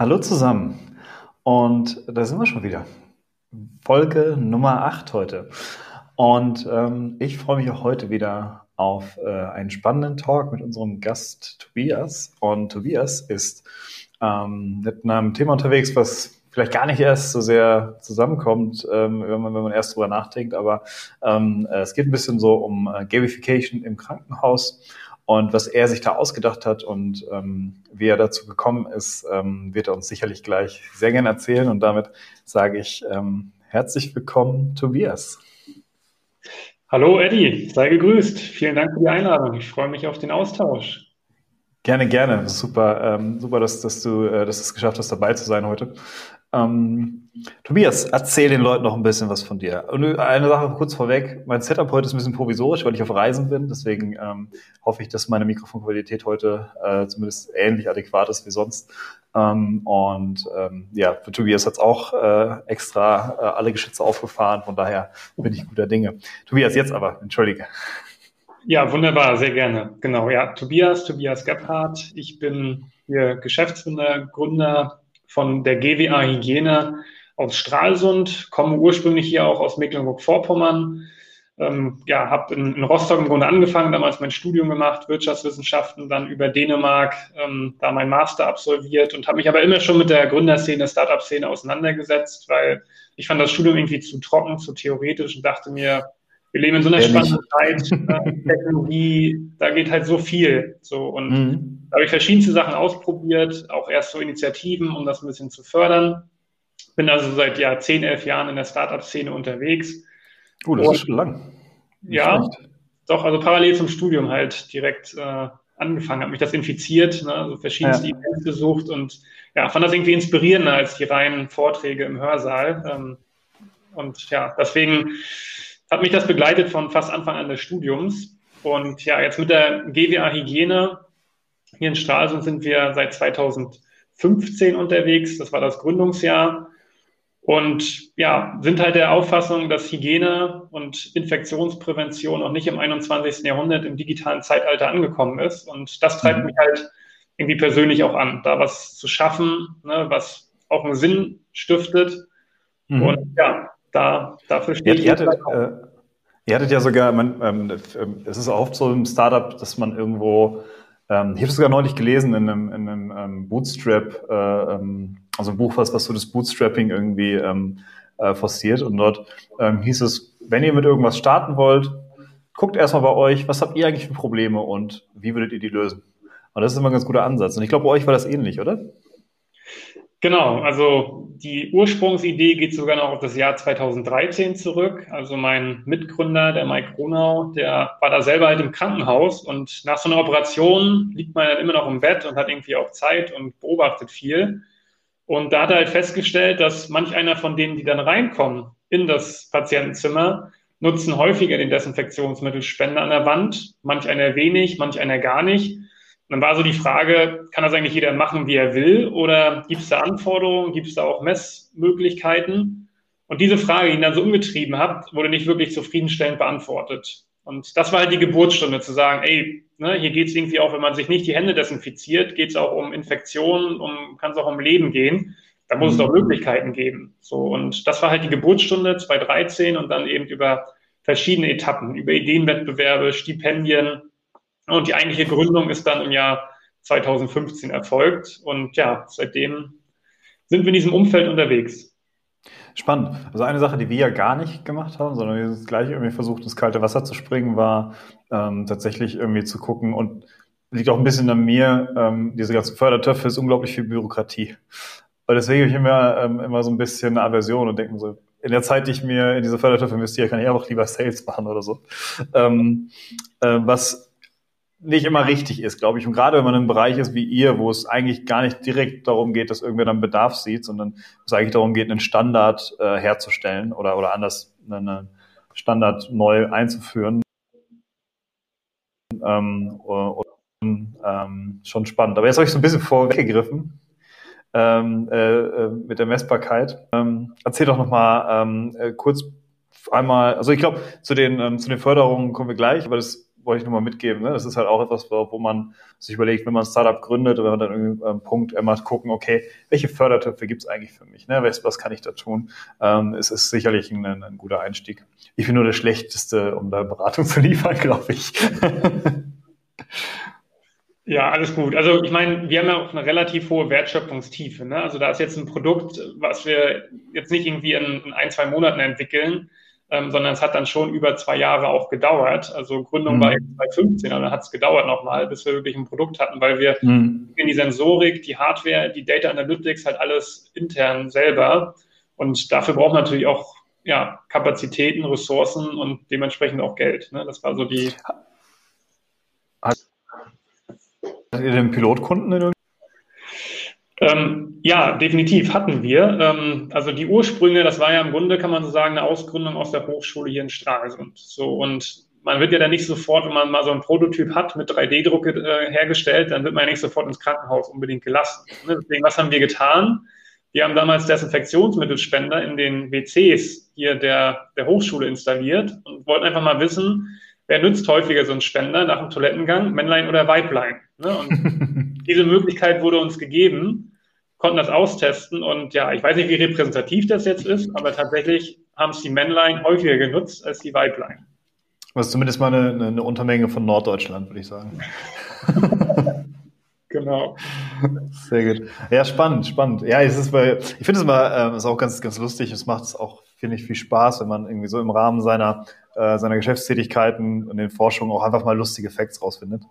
Hallo zusammen und da sind wir schon wieder. Folge Nummer 8 heute und ich freue mich auch heute wieder auf einen spannenden Talk mit unserem Gast Tobias. Und Tobias ist mit einem Thema unterwegs, was vielleicht gar nicht erst so sehr zusammenkommt, wenn man erst drüber nachdenkt, aber es geht ein bisschen so um Gamification im Krankenhaus. Und was er sich da ausgedacht hat und wie er dazu gekommen ist, wird er uns sicherlich gleich sehr gerne erzählen. Und damit sage ich herzlich willkommen, Tobias. Hallo Eddie, sei gegrüßt. Vielen Dank für die Einladung. Ich freue mich auf den Austausch. Gerne, gerne. Super, super, dass du es geschafft hast, dabei zu sein heute. Tobias, erzähl den Leuten noch ein bisschen was von dir. Und eine Sache kurz vorweg, mein Setup heute ist ein bisschen provisorisch, weil ich auf Reisen bin, deswegen hoffe ich, dass meine Mikrofonqualität heute zumindest ähnlich adäquat ist wie sonst. Ja, für Tobias hat's auch extra alle Geschütze aufgefahren, von daher bin ich guter Dinge. Tobias, jetzt aber, entschuldige. Ja, wunderbar, sehr gerne. Genau, ja, Tobias Gebhardt. Ich bin hier Geschäftsführer, Gründer von der GWA Hygiene aus Stralsund, komme ursprünglich hier auch aus Mecklenburg-Vorpommern. Ja, habe in Rostock im Grunde angefangen, damals mein Studium gemacht, Wirtschaftswissenschaften, dann über Dänemark, da mein Master absolviert und habe mich aber immer schon mit der Gründerszene, der Startup-Szene auseinandergesetzt, weil ich fand das Studium irgendwie zu trocken, zu theoretisch und dachte mir, wir leben in so einer spannenden Zeit, Technologie, da geht halt so viel. So, und da habe ich verschiedenste Sachen ausprobiert, auch erst so Initiativen, um das ein bisschen zu fördern. Bin also seit 10, 11 Jahren in der Startup-Szene unterwegs. Oh, das ist schon lang. Ja, doch, also parallel zum Studium halt direkt angefangen, habe mich das infiziert, ne, so verschiedenste Events besucht und ja, fand das irgendwie inspirierender als die reinen Vorträge im Hörsaal. Und ja, deswegen hat mich das begleitet von fast Anfang an des Studiums. Und ja, jetzt mit der GWA Hygiene hier in Stralsund sind wir seit 2015 unterwegs. Das war das Gründungsjahr. Und ja, sind halt der Auffassung, dass Hygiene und Infektionsprävention noch nicht im 21. Jahrhundert im digitalen Zeitalter angekommen ist. Und das treibt mich halt irgendwie persönlich auch an, da was zu schaffen, ne, was auch einen Sinn stiftet. Und ja, dafür steht ihr hattet ja sogar, es ist oft so im Startup, dass man irgendwo, ich habe sogar neulich gelesen in einem Bootstrap, also ein Buch, was so das Bootstrapping irgendwie forciert und dort hieß es, wenn ihr mit irgendwas starten wollt, guckt erstmal bei euch, was habt ihr eigentlich für Probleme und wie würdet ihr die lösen? Und das ist immer ein ganz guter Ansatz und ich glaube, bei euch war das ähnlich, oder? Genau, also die Ursprungsidee geht sogar noch auf das Jahr 2013 zurück. Also mein Mitgründer, der Mike Kronau, der war da selber halt im Krankenhaus und nach so einer Operation liegt man halt immer noch im Bett und hat irgendwie auch Zeit und beobachtet viel. Und da hat er halt festgestellt, dass manch einer von denen, die dann reinkommen in das Patientenzimmer, nutzen häufiger den Desinfektionsmittelspender an der Wand, manch einer wenig, manch einer gar nicht. Dann war so die Frage, kann das eigentlich jeder machen, wie er will? Oder gibt es da Anforderungen? Gibt es da auch Messmöglichkeiten? Und diese Frage, die ihn dann so umgetrieben hat, wurde nicht wirklich zufriedenstellend beantwortet. Und das war halt die Geburtsstunde, zu sagen, ey, ne, hier geht es irgendwie auch, wenn man sich nicht die Hände desinfiziert, geht es auch um Infektionen, kann es auch um Leben gehen. Da muss es doch Möglichkeiten geben. So, und das war halt die Geburtsstunde 2013 und dann eben über verschiedene Etappen, über Ideenwettbewerbe, Stipendien. Und die eigentliche Gründung ist dann im Jahr 2015 erfolgt. Und ja, seitdem sind wir in diesem Umfeld unterwegs. Spannend. Also eine Sache, die wir ja gar nicht gemacht haben, sondern wir sind gleich irgendwie versucht, ins kalte Wasser zu springen, war tatsächlich irgendwie zu gucken. Und liegt auch ein bisschen an mir, diese ganzen Fördertöpfe ist unglaublich viel Bürokratie. Und deswegen habe ich immer so ein bisschen eine Aversion und denke mir so, in der Zeit, die ich mir in diese Fördertöpfe investiere, kann ich auch lieber Sales machen oder so. Was nicht immer richtig ist, glaube ich. Und gerade wenn man in einem Bereich ist wie ihr, wo es eigentlich gar nicht direkt darum geht, dass irgendwer dann Bedarf sieht, sondern es eigentlich darum geht, einen Standard herzustellen oder anders einen Standard neu einzuführen. Schon spannend. Aber jetzt habe ich so ein bisschen vorweggegriffen mit der Messbarkeit. Erzähl doch nochmal kurz einmal, also ich glaube, zu den Förderungen kommen wir gleich, aber das wollte ich nochmal mitgeben. Ne? Das ist halt auch etwas, wo man sich überlegt, wenn man ein Startup gründet oder wenn man dann irgendwie einen Punkt macht, gucken, okay, welche Fördertöpfe gibt's eigentlich für mich? Ne? Was kann ich da tun? Es ist sicherlich ein guter Einstieg. Ich bin nur der Schlechteste, um da Beratung zu liefern, glaube ich. Ja, alles gut. Also ich meine, wir haben ja auch eine relativ hohe Wertschöpfungstiefe. Ne? Also da ist jetzt ein Produkt, was wir jetzt nicht irgendwie in 1, 2 Monaten entwickeln, sondern es hat dann schon über 2 Jahre auch gedauert. Also Gründung war 2015, aber dann hat es gedauert nochmal, bis wir wirklich ein Produkt hatten, weil wir in die Sensorik, die Hardware, die Data Analytics halt alles intern selber. Und dafür braucht man natürlich auch Kapazitäten, Ressourcen und dementsprechend auch Geld. Ne? Das war so die... Hattet ihr den Pilotkunden in ja, definitiv hatten wir. Also die Ursprünge, das war ja im Grunde, kann man so sagen, eine Ausgründung aus der Hochschule hier in Stralsund. So, und man wird ja dann nicht sofort, wenn man mal so einen Prototyp hat, mit 3D-Druck hergestellt, dann wird man ja nicht sofort ins Krankenhaus unbedingt gelassen. Ne? Deswegen, was haben wir getan? Wir haben damals Desinfektionsmittelspender in den WCs hier der Hochschule installiert und wollten einfach mal wissen, wer nützt häufiger so einen Spender nach dem Toilettengang, Männlein oder Weiblein? Ne? Und diese Möglichkeit wurde uns gegeben, konnten das austesten und ja, ich weiß nicht, wie repräsentativ das jetzt ist, aber tatsächlich haben es die Männlein häufiger genutzt als die Weiblein. Das ist zumindest mal eine Untermenge von Norddeutschland, würde ich sagen. Genau. Sehr gut. Ja, spannend. Ja, ich finde es mal, ist auch ganz, ganz lustig. Es macht es auch, finde ich, viel Spaß, wenn man irgendwie so im Rahmen seiner Geschäftstätigkeiten und den Forschungen auch einfach mal lustige Facts rausfindet.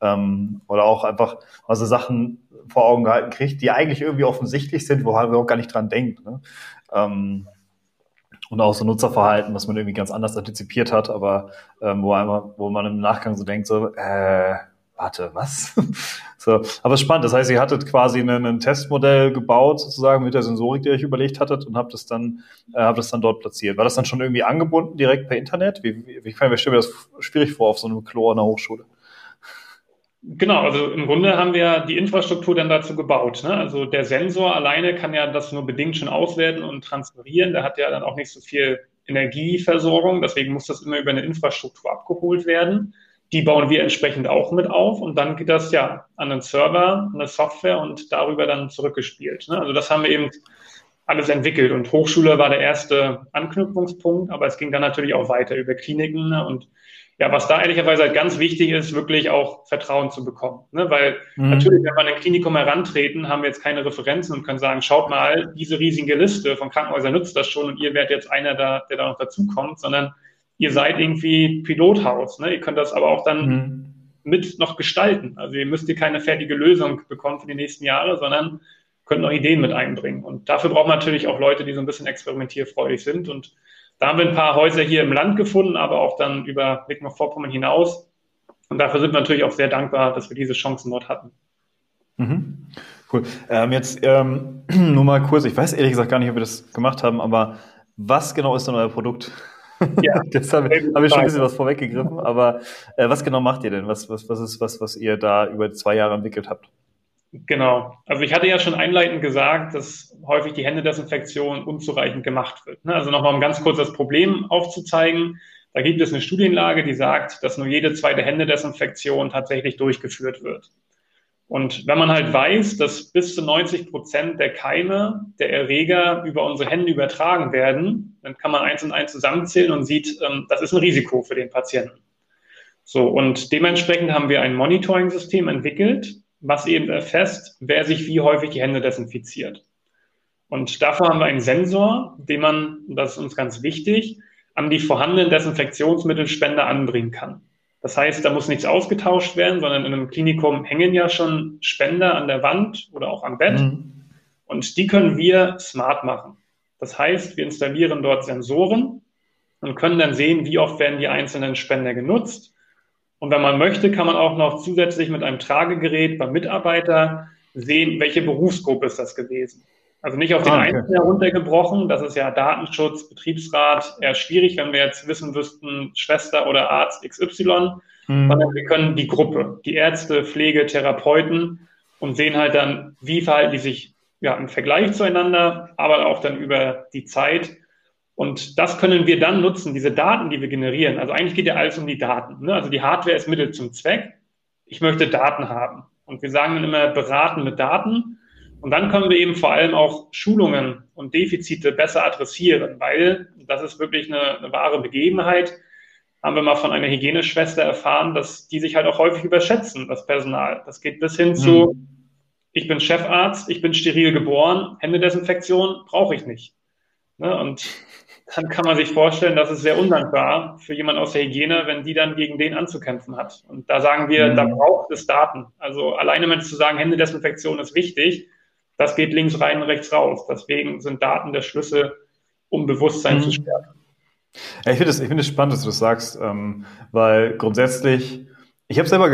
Oder auch einfach mal so Sachen vor Augen gehalten kriegt, die eigentlich irgendwie offensichtlich sind, woran man auch gar nicht dran denkt. Ne? Und auch so Nutzerverhalten, was man irgendwie ganz anders antizipiert hat, aber wo man im Nachgang so denkt, so, warte, was? So, aber spannend. Das heißt, ihr hattet quasi ein Testmodell gebaut, sozusagen mit der Sensorik, die ihr euch überlegt hattet, und habt das dann dort platziert. War das dann schon irgendwie angebunden, direkt per Internet? Ich stelle mir das schwierig vor auf so einem Klo an der Hochschule. Genau, also im Grunde haben wir die Infrastruktur dann dazu gebaut. Ne? Also der Sensor alleine kann ja das nur bedingt schon auswerten und transferieren. Der hat ja dann auch nicht so viel Energieversorgung. Deswegen muss das immer über eine Infrastruktur abgeholt werden. Die bauen wir entsprechend auch mit auf und dann geht das ja an einen Server, eine Software und darüber dann zurückgespielt. Ne? Also das haben wir eben alles entwickelt und Hochschule war der erste Anknüpfungspunkt, aber es ging dann natürlich auch weiter über Kliniken, ne? Und ja, was da ehrlicherweise halt ganz wichtig ist, wirklich auch Vertrauen zu bekommen. Ne? Weil natürlich, wenn wir an ein Klinikum herantreten, haben wir jetzt keine Referenzen und können sagen, schaut mal, diese riesige Liste von Krankenhäusern nutzt das schon und ihr werdet jetzt einer, der da noch dazukommt, sondern ihr seid irgendwie Pilothaus, ne? Ihr könnt das aber auch dann mit noch gestalten. Also ihr müsst hier keine fertige Lösung bekommen für die nächsten Jahre, sondern könnt noch Ideen mit einbringen. Und dafür braucht man natürlich auch Leute, die so ein bisschen experimentierfreudig sind. Und da haben wir ein paar Häuser hier im Land gefunden, aber auch dann über Mecklenburg-Vorpommern hinaus. Und dafür sind wir natürlich auch sehr dankbar, dass wir diese Chancen dort hatten. Mhm. Cool. Jetzt nur mal kurz, ich weiß ehrlich gesagt gar nicht, ob wir das gemacht haben, aber was genau ist denn euer Produkt? Ja, das habe ich schon ein bisschen was vorweggegriffen, aber was genau macht ihr denn? Was ist was ihr da über 2 Jahre entwickelt habt? Genau, also ich hatte ja schon einleitend gesagt, dass häufig die Händedesinfektion unzureichend gemacht wird. Ne? Also nochmal, um ganz kurz das Problem aufzuzeigen, da gibt es eine Studienlage, die sagt, dass nur jede zweite Händedesinfektion tatsächlich durchgeführt wird. Und wenn man halt weiß, dass bis zu 90% der Keime, der Erreger über unsere Hände übertragen werden, dann kann man 1 und 1 zusammenzählen und sieht, das ist ein Risiko für den Patienten. So, und dementsprechend haben wir ein Monitoring-System entwickelt, was eben erfasst, wer sich wie häufig die Hände desinfiziert. Und dafür haben wir einen Sensor, den man, das ist uns ganz wichtig, an die vorhandenen Desinfektionsmittelspender anbringen kann. Das heißt, da muss nichts ausgetauscht werden, sondern in einem Klinikum hängen ja schon Spender an der Wand oder auch am Bett. Und die können wir smart machen. Das heißt, wir installieren dort Sensoren und können dann sehen, wie oft werden die einzelnen Spender genutzt. Und wenn man möchte, kann man auch noch zusätzlich mit einem Tragegerät beim Mitarbeiter sehen, welche Berufsgruppe ist das gewesen. Also nicht auf den Einzelnen heruntergebrochen, das ist ja Datenschutz, Betriebsrat, eher schwierig, wenn wir jetzt wissen wüssten, Schwester oder Arzt XY, sondern wir können die Gruppe, die Ärzte, Pflege, Therapeuten und sehen halt dann, wie verhalten die sich im Vergleich zueinander, aber auch dann über die Zeit Und das können wir dann nutzen, diese Daten, die wir generieren. Also eigentlich geht ja alles um die Daten, ne? Also die Hardware ist Mittel zum Zweck. Ich möchte Daten haben. Und wir sagen dann immer, beraten mit Daten. Und dann können wir eben vor allem auch Schulungen und Defizite besser adressieren, weil das ist wirklich eine wahre Begebenheit. Haben wir mal von einer Hygieneschwester erfahren, dass die sich halt auch häufig überschätzen, das Personal. Das geht bis hin zu, ich bin Chefarzt, ich bin steril geboren, Händedesinfektion brauche ich nicht. Ne? Und dann kann man sich vorstellen, das ist sehr undankbar für jemanden aus der Hygiene, wenn die dann gegen den anzukämpfen hat. Und da sagen wir, da braucht es Daten. Also alleine mal zu sagen, Händedesinfektion ist wichtig, das geht links rein, rechts raus. Deswegen sind Daten der Schlüssel, um Bewusstsein zu stärken. Ja, ich finde es spannend, dass du das sagst, weil grundsätzlich, ich habe selbst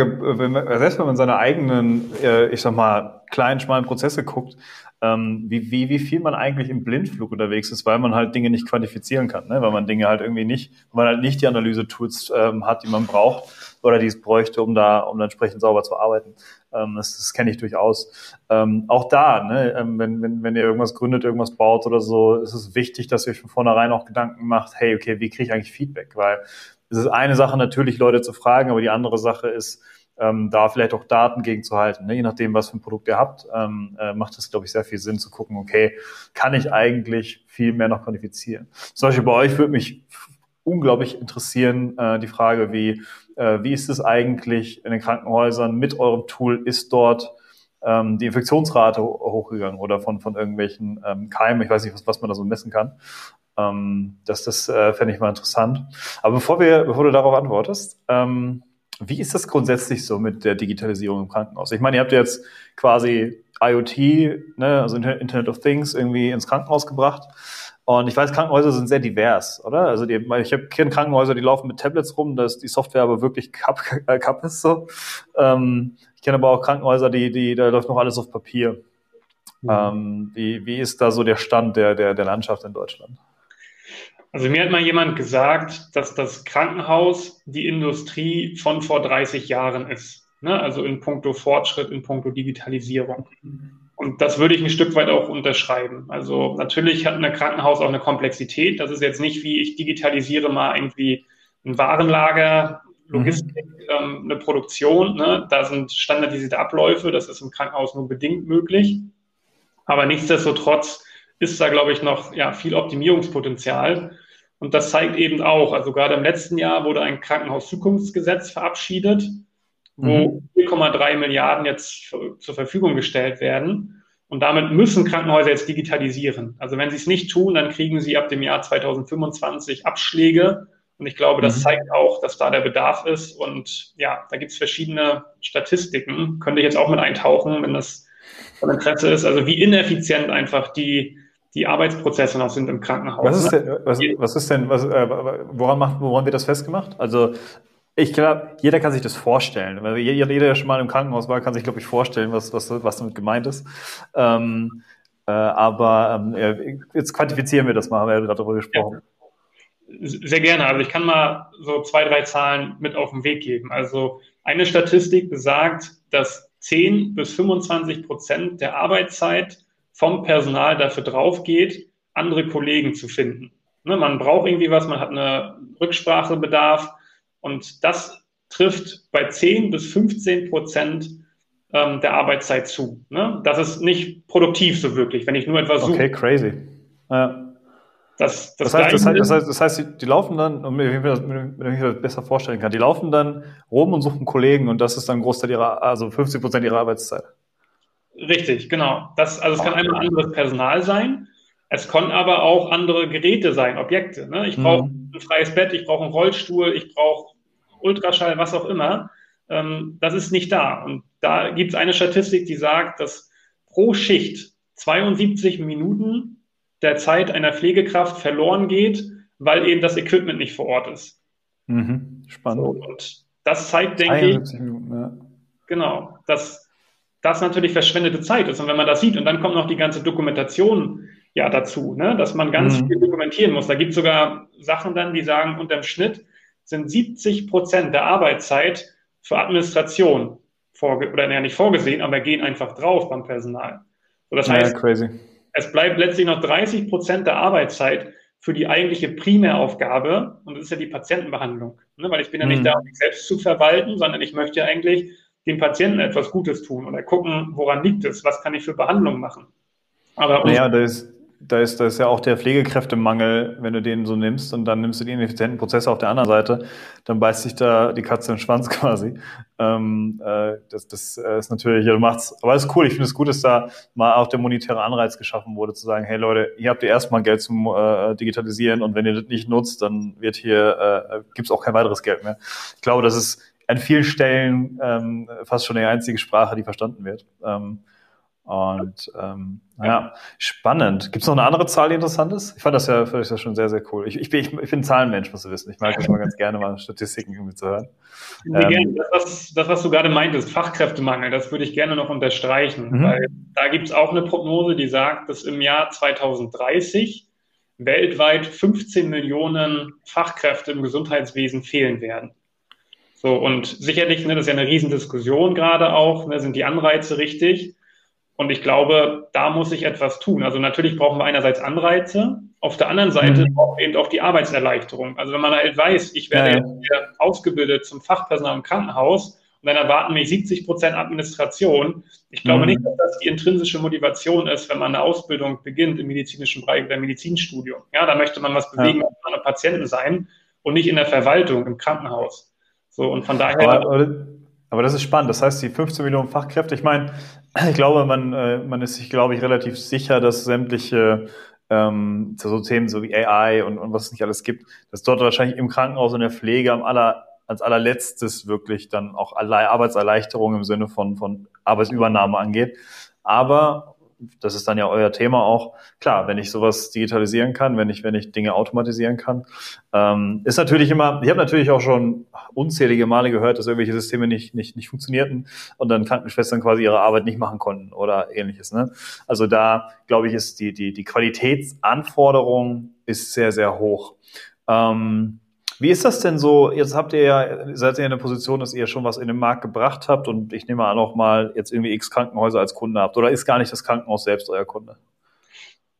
wenn man seine eigenen, ich sag mal, kleinen, schmalen Prozesse guckt, wie viel man eigentlich im Blindflug unterwegs ist, weil man halt Dinge nicht quantifizieren kann, ne? Weil man Dinge halt irgendwie nicht, weil man halt nicht die Analyse-Tools hat, die man braucht oder die es bräuchte, um da entsprechend sauber zu arbeiten. Das kenne ich durchaus. Auch da, ne? Wenn ihr irgendwas gründet, irgendwas baut oder so, ist es wichtig, dass ihr von vornherein auch Gedanken macht, hey, okay, wie kriege ich eigentlich Feedback? Weil es ist eine Sache natürlich, Leute zu fragen, aber die andere Sache ist, da vielleicht auch Daten gegenzuhalten. Ne? Je nachdem, was für ein Produkt ihr habt, macht das, glaube ich, sehr viel Sinn zu gucken, okay, kann ich eigentlich viel mehr noch quantifizieren? Zum Beispiel bei euch würde mich unglaublich interessieren die Frage, wie ist es eigentlich in den Krankenhäusern mit eurem Tool? Ist dort die Infektionsrate hochgegangen oder von irgendwelchen Keimen? Ich weiß nicht, was man da so messen kann. Das fände ich mal interessant. Aber bevor du darauf antwortest, wie ist das grundsätzlich so mit der Digitalisierung im Krankenhaus? Ich meine, ihr habt jetzt quasi IoT, ne, also Internet of Things, irgendwie ins Krankenhaus gebracht. Und ich weiß, Krankenhäuser sind sehr divers, oder? Also ich kenne Krankenhäuser, die laufen mit Tablets rum, da ist die Software aber wirklich kapp ist so. Ich kenne aber auch Krankenhäuser, die da läuft noch alles auf Papier. Wie ist da so der Stand der Landschaft in Deutschland? Also mir hat mal jemand gesagt, dass das Krankenhaus die Industrie von vor 30 Jahren ist, ne? Also in puncto Fortschritt, in puncto Digitalisierung. Und das würde ich ein Stück weit auch unterschreiben. Also natürlich hat ein Krankenhaus auch eine Komplexität. Das ist jetzt nicht wie, ich digitalisiere mal irgendwie ein Warenlager, Logistik, eine Produktion, ne? Da sind standardisierte Abläufe. Das ist im Krankenhaus nur bedingt möglich. Aber nichtsdestotrotz ist da, glaube ich, noch viel Optimierungspotenzial. Und das zeigt eben auch, also gerade im letzten Jahr wurde ein Krankenhauszukunftsgesetz verabschiedet, wo 4,3 Milliarden jetzt zur Verfügung gestellt werden. Und damit müssen Krankenhäuser jetzt digitalisieren. Also wenn sie es nicht tun, dann kriegen sie ab dem Jahr 2025 Abschläge. Und ich glaube, das zeigt auch, dass da der Bedarf ist. Und ja, da gibt es verschiedene Statistiken. Könnte ich jetzt auch mit eintauchen, wenn das von Interesse ist. Also wie ineffizient einfach die Arbeitsprozesse noch sind im Krankenhaus. Woran wird das festgemacht? Also ich glaube, jeder kann sich das vorstellen. Jeder, der schon mal im Krankenhaus war, kann sich, glaube ich, vorstellen, was damit gemeint ist. Jetzt quantifizieren wir das mal, haben wir ja gerade darüber gesprochen. Ja. Sehr gerne. Also ich kann mal so 2, 3 Zahlen mit auf den Weg geben. Also eine Statistik besagt, dass 10-25% der Arbeitszeit vom Personal dafür drauf geht, andere Kollegen zu finden. Ne, man braucht irgendwie was, man hat einen Rücksprachebedarf und das trifft bei 10-15% der Arbeitszeit zu. Ne? Das ist nicht produktiv so wirklich, wenn ich nur etwas suche. Okay, crazy. Ja. Das heißt, die laufen dann, damit ich mir das besser vorstellen kann, die laufen dann rum und suchen Kollegen und das ist dann ein Großteil ihrer, also 50% ihrer Arbeitszeit. Richtig, genau. Es kann einmal anderes Personal sein, es können aber auch andere Geräte sein, Objekte. Ne? Ich brauche ein freies Bett, ich brauche einen Rollstuhl, ich brauche Ultraschall, was auch immer. Das ist nicht da. Und da gibt es eine Statistik, die sagt, dass pro Schicht 72 Minuten der Zeit einer Pflegekraft verloren geht, weil eben das Equipment nicht vor Ort ist. Mhm. Spannend. So, und das zeigt, denke ich, 71 Minuten, ja. Genau, dass das natürlich verschwendete Zeit ist. Und wenn man das sieht, und dann kommt noch die ganze Dokumentation dazu, ne? Dass man ganz viel dokumentieren muss. Da gibt es sogar Sachen dann, die sagen, unterm Schnitt sind 70% der Arbeitszeit für Administration nicht vorgesehen, aber gehen einfach drauf beim Personal. So, das heißt, crazy. Es bleibt letztlich noch 30% der Arbeitszeit für die eigentliche Primäraufgabe, und das ist ja die Patientenbehandlung, ne? Weil ich bin ja nicht da, um mich selbst zu verwalten, sondern ich möchte eigentlich dem Patienten etwas Gutes tun oder gucken, woran liegt es, was kann ich für Behandlung machen. Aber naja, da ist ja auch der Pflegekräftemangel, wenn du den so nimmst und dann nimmst du die ineffizienten Prozesse auf der anderen Seite, dann beißt sich da die Katze im Schwanz quasi. Das ist natürlich, ja, du machst, aber das ist cool, ich finde es gut, dass da mal auch der monetäre Anreiz geschaffen wurde, zu sagen, hey Leute, hier habt ihr erstmal Geld zum Digitalisieren und wenn ihr das nicht nutzt, dann wird hier, gibt's auch kein weiteres Geld mehr. Ich glaube, das ist an vielen Stellen fast schon die einzige Sprache, die verstanden wird. Ja, spannend. Gibt es noch eine andere Zahl, die interessant ist? Ich fand das ja vielleicht schon sehr, sehr cool. Ich bin ein Zahlenmensch, musst du wissen. Ich mag das immer ganz gerne, mal Statistiken irgendwie zu hören. Das, was du gerade meintest, Fachkräftemangel, das würde ich gerne noch unterstreichen. Mhm. Weil da gibt es auch eine Prognose, die sagt, dass im Jahr 2030 weltweit 15 Millionen Fachkräfte im Gesundheitswesen fehlen werden. So, und sicherlich, ne, das ist ja eine Riesendiskussion gerade auch, ne, sind die Anreize richtig? Und ich glaube, da muss ich etwas tun. Also natürlich brauchen wir einerseits Anreize, auf der anderen Seite brauchen wir eben auch die Arbeitserleichterung. Also wenn man halt weiß, ich werde jetzt ausgebildet zum Fachpersonal im Krankenhaus und dann erwarten mich 70% Administration. Ich glaube nicht, dass das die intrinsische Motivation ist, wenn man eine Ausbildung beginnt im medizinischen Bereich oder im Medizinstudium. Ja, da möchte man was bewegen, man möchte Patienten sein und nicht in der Verwaltung im Krankenhaus. So, und von daher... Aber das ist spannend. Das heißt, die 15 Millionen Fachkräfte, ich meine, ich glaube, man ist sich, glaube ich, relativ sicher, dass sämtliche so Themen so wie AI und was es nicht alles gibt, dass dort wahrscheinlich im Krankenhaus und der Pflege als allerletztes wirklich dann auch Arbeitserleichterung im Sinne von Arbeitsübernahme angeht. Aber, das ist dann ja euer Thema auch, klar, wenn ich sowas digitalisieren kann, wenn ich Dinge automatisieren kann, ist natürlich immer, ich habe natürlich auch schon unzählige Male gehört, dass irgendwelche Systeme nicht funktionierten und dann Krankenschwestern quasi ihre Arbeit nicht machen konnten oder ähnliches, ne? Also da, glaube ich, ist die Qualitätsanforderung ist sehr, sehr hoch. Wie ist das denn so? Jetzt seid ihr in der Position, dass ihr schon was in den Markt gebracht habt und ich nehme an, auch mal jetzt irgendwie x Krankenhäuser als Kunde habt. Oder ist gar nicht das Krankenhaus selbst euer Kunde?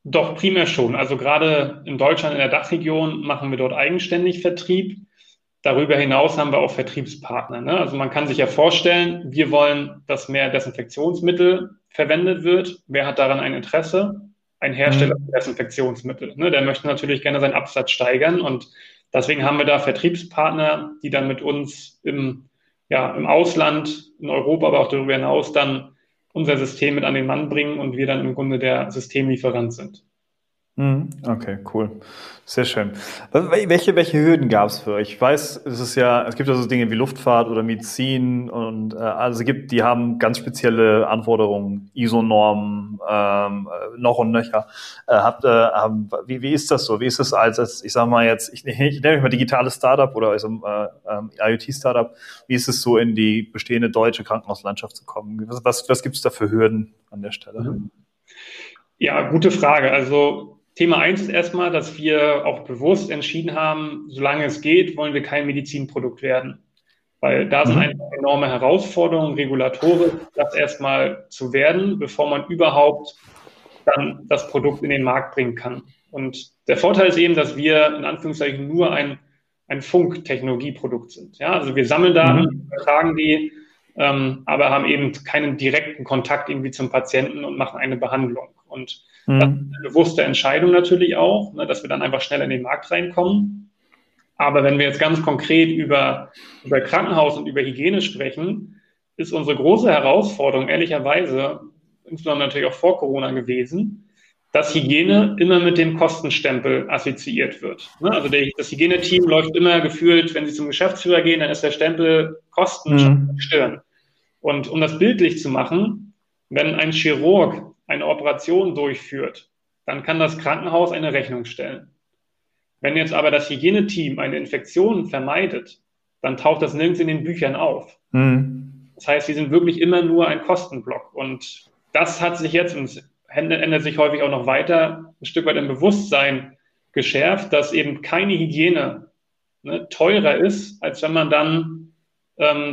Doch, primär schon. Also gerade in Deutschland, in der DACH-Region, machen wir dort eigenständig Vertrieb. Darüber hinaus haben wir auch Vertriebspartner, ne? Also man kann sich ja vorstellen, wir wollen, dass mehr Desinfektionsmittel verwendet wird. Wer hat daran ein Interesse? Ein Hersteller von Desinfektionsmittel, ne? Der möchte natürlich gerne seinen Absatz steigern und deswegen haben wir da Vertriebspartner, die dann mit uns im Ausland, in Europa, aber auch darüber hinaus dann unser System mit an den Mann bringen und wir dann im Grunde der Systemlieferant sind. Okay, cool. Sehr schön. Welche Hürden gab es für euch? Ich weiß, es gibt ja so Dinge wie Luftfahrt oder Medizin und die haben ganz spezielle Anforderungen, ISO-Normen, noch und nöcher. Wie ist das so? Wie ist das als ich sag mal jetzt, ich nenne mich mal digitales Startup oder IoT-Startup, wie ist es so, in die bestehende deutsche Krankenhauslandschaft zu kommen? Was gibt es da für Hürden an der Stelle? Ja, gute Frage. Also Thema 1 ist erstmal, dass wir auch bewusst entschieden haben, solange es geht, wollen wir kein Medizinprodukt werden. Weil da sind einfach enorme Herausforderungen, regulatorisch, das erstmal zu werden, bevor man überhaupt dann das Produkt in den Markt bringen kann. Und der Vorteil ist eben, dass wir in Anführungszeichen nur ein Funktechnologieprodukt sind. Ja, also wir sammeln Daten, übertragen die, aber haben eben keinen direkten Kontakt irgendwie zum Patienten und machen eine Behandlung. Und das ist eine bewusste Entscheidung natürlich auch, ne, dass wir dann einfach schnell in den Markt reinkommen. Aber wenn wir jetzt ganz konkret über Krankenhaus und über Hygiene sprechen, ist unsere große Herausforderung ehrlicherweise, insbesondere natürlich auch vor Corona gewesen, dass Hygiene immer mit dem Kostenstempel assoziiert wird. Ne? Also das Hygieneteam läuft immer gefühlt, wenn sie zum Geschäftsführer gehen, dann ist der Stempel Kosten auf der Stirn. Und um das bildlich zu machen, wenn ein Chirurg eine Operation durchführt, dann kann das Krankenhaus eine Rechnung stellen. Wenn jetzt aber das Hygieneteam eine Infektion vermeidet, dann taucht das nirgends in den Büchern auf. Das heißt, sie sind wirklich immer nur ein Kostenblock. Und das hat sich jetzt, und ändert sich häufig auch noch weiter, ein Stück weit im Bewusstsein geschärft, dass eben keine Hygiene, ne, teurer ist, als wenn man dann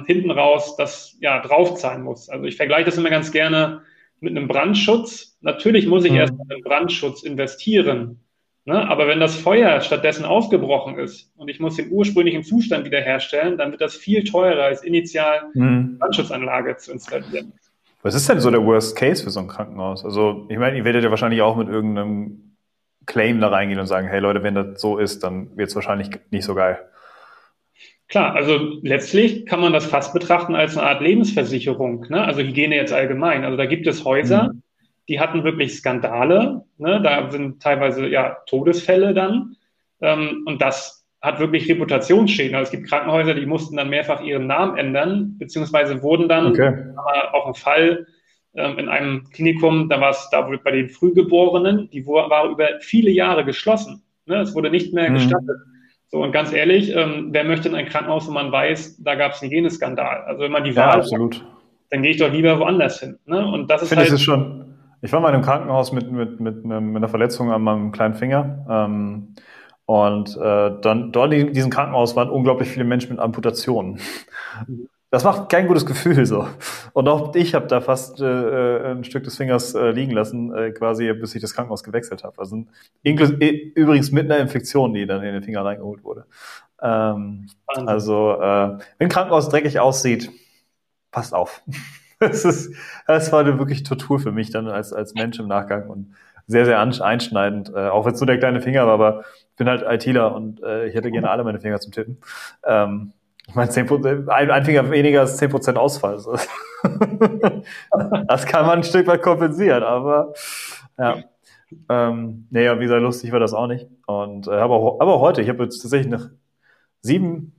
hinten raus das draufzahlen muss. Also ich vergleiche das immer ganz gerne mit einem Brandschutz. Natürlich muss ich erst mal in Brandschutz investieren, Ne? Aber wenn das Feuer stattdessen ausgebrochen ist und ich muss den ursprünglichen Zustand wiederherstellen, dann wird das viel teurer als initial Brandschutzanlage zu installieren. Was ist denn so der Worst Case für so ein Krankenhaus? Also ich meine, ihr werdet ja wahrscheinlich auch mit irgendeinem Claim da reingehen und sagen, hey Leute, wenn das so ist, dann wird es wahrscheinlich nicht so geil. Klar, also letztlich kann man das fast betrachten als eine Art Lebensversicherung, ne? Also Hygiene jetzt allgemein. Also da gibt es Häuser, die hatten wirklich Skandale, ne? Da sind teilweise ja Todesfälle dann und das hat wirklich Reputationsschäden. Also es gibt Krankenhäuser, die mussten dann mehrfach ihren Namen ändern, beziehungsweise wurden dann, aber auch ein Fall in einem Klinikum, da war es da bei den Frühgeborenen, die war über viele Jahre geschlossen. Ne? Es wurde nicht mehr gestattet. So, und ganz ehrlich, wer möchte in ein Krankenhaus, wo man weiß, da gab es einen Hygieneskandal? Also wenn man die Wahl hat, dann gehe ich doch lieber woanders hin. Ne? Und das ist ich war mal in einem Krankenhaus mit einer Verletzung an meinem kleinen Finger. Dann dort in diesem Krankenhaus waren unglaublich viele Menschen mit Amputationen. Das macht kein gutes Gefühl so. Und auch ich habe da fast ein Stück des Fingers liegen lassen, quasi bis ich das Krankenhaus gewechselt habe. Also übrigens mit einer Infektion, die dann in den Finger reingeholt wurde. Wenn ein Krankenhaus dreckig aussieht, passt auf. Das war eine wirklich Tortur für mich dann als Mensch im Nachgang und sehr, sehr einschneidend. Auch wenn es nur der kleine Finger war, aber ich bin halt ITler und ich hätte gerne alle meine Finger zum Tippen. Ich meine, 10%, ein Finger weniger ist 10% Ausfall. Das kann man ein Stück weit kompensieren, aber ja. Wie gesagt, lustig war das auch nicht. Und aber heute, ich habe jetzt tatsächlich nach 7,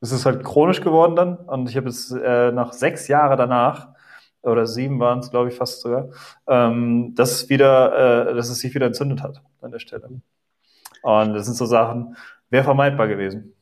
es ist halt chronisch geworden dann, und ich habe jetzt nach 6 Jahren danach, oder 7 waren es, glaube ich, fast sogar, dass es sich wieder entzündet hat an der Stelle. Und das sind so Sachen, wäre vermeidbar gewesen.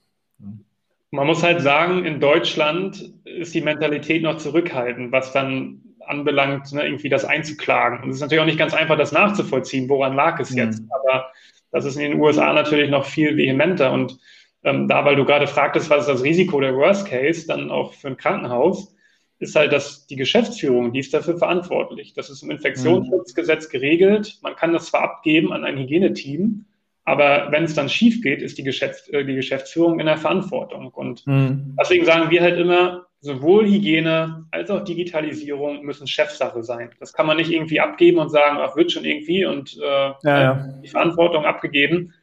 Man muss halt sagen, in Deutschland ist die Mentalität noch zurückhaltend, was dann anbelangt, ne, irgendwie das einzuklagen. Und es ist natürlich auch nicht ganz einfach, das nachzuvollziehen, woran lag es jetzt. Aber das ist in den USA natürlich noch viel vehementer. Und weil du gerade fragtest, was ist das Risiko der Worst Case, dann auch für ein Krankenhaus, ist halt, dass die Geschäftsführung, die ist dafür verantwortlich. Das ist im Infektionsschutzgesetz geregelt. Man kann das zwar abgeben an ein Hygieneteam, aber wenn es dann schief geht, ist die Geschäftsführung in der Verantwortung. Und deswegen sagen wir halt immer, sowohl Hygiene als auch Digitalisierung müssen Chefsache sein. Das kann man nicht irgendwie abgeben und sagen, ach, wird schon irgendwie und die Verantwortung abgegeben.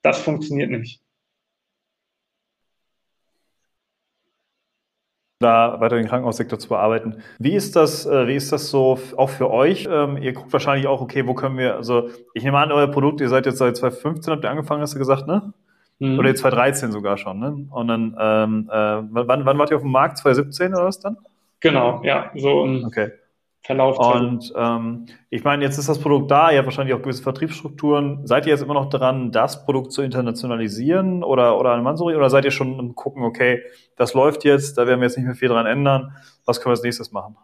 Das funktioniert nicht. Da weiter den Krankenhaussektor zu bearbeiten. Wie ist das so auch für euch? Ihr guckt wahrscheinlich auch, okay, wo können wir, also ich nehme an, euer Produkt, ihr seid jetzt seit 2015, habt ihr angefangen, hast du gesagt, ne? Oder jetzt 2013 sogar schon, ne? Und dann, wann wart ihr auf dem Markt? 2017 oder was dann? Genau, ja, so im Verlauf. Und ich meine, jetzt ist das Produkt da, ihr habt wahrscheinlich auch gewisse Vertriebsstrukturen. Seid ihr jetzt immer noch dran, das Produkt zu internationalisieren oder an Mansuri? Oder seid ihr schon am Gucken, okay, das läuft jetzt, da werden wir jetzt nicht mehr viel dran ändern. Was können wir als nächstes machen?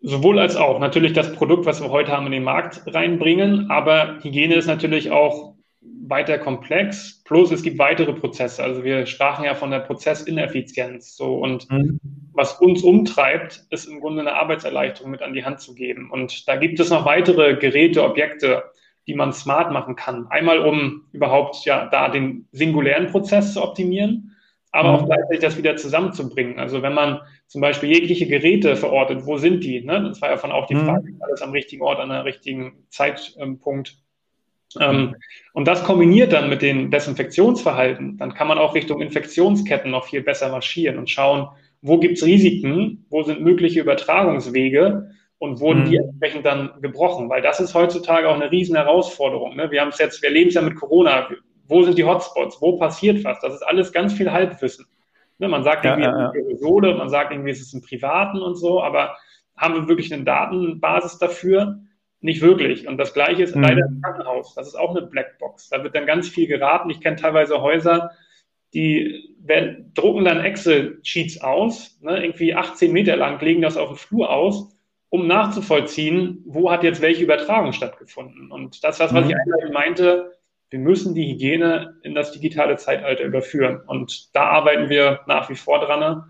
Sowohl als auch. Natürlich das Produkt, was wir heute haben, in den Markt reinbringen. Aber Hygiene ist natürlich auch weiter komplex. Plus es gibt weitere Prozesse. Also wir sprachen ja von der Prozessineffizienz. So, und was uns umtreibt, ist im Grunde eine Arbeitserleichterung mit an die Hand zu geben. Und da gibt es noch weitere Geräte, Objekte, die man smart machen kann. Einmal, um überhaupt ja da den singulären Prozess zu optimieren, aber auch gleichzeitig das wieder zusammenzubringen. Also wenn man zum Beispiel jegliche Geräte verortet, wo sind die? Ne? Das war ja von auch die Frage, alles am richtigen Ort, an der richtigen Zeitpunkt. Und das kombiniert dann mit dem Desinfektionsverhalten, dann kann man auch Richtung Infektionsketten noch viel besser marschieren und schauen, wo gibt es Risiken, wo sind mögliche Übertragungswege und wurden die entsprechend dann gebrochen, weil das ist heutzutage auch eine riesen Herausforderung. Ne? Wir leben es ja mit Corona, wo sind die Hotspots, wo passiert was, das ist alles ganz viel Halbwissen. Ne? Man sagt irgendwie Aerosole, man sagt irgendwie, es ist im Privaten und so, aber haben wir wirklich eine Datenbasis dafür? Nicht wirklich. Und das Gleiche ist leider im Krankenhaus. Das ist auch eine Blackbox. Da wird dann ganz viel geraten. Ich kenne teilweise Häuser, die drucken dann Excel-Sheets aus, ne, irgendwie 18 Meter lang, legen das auf den Flur aus, um nachzuvollziehen, wo hat jetzt welche Übertragung stattgefunden. Und das, was ich eigentlich meinte, wir müssen die Hygiene in das digitale Zeitalter überführen. Und da arbeiten wir nach wie vor dran.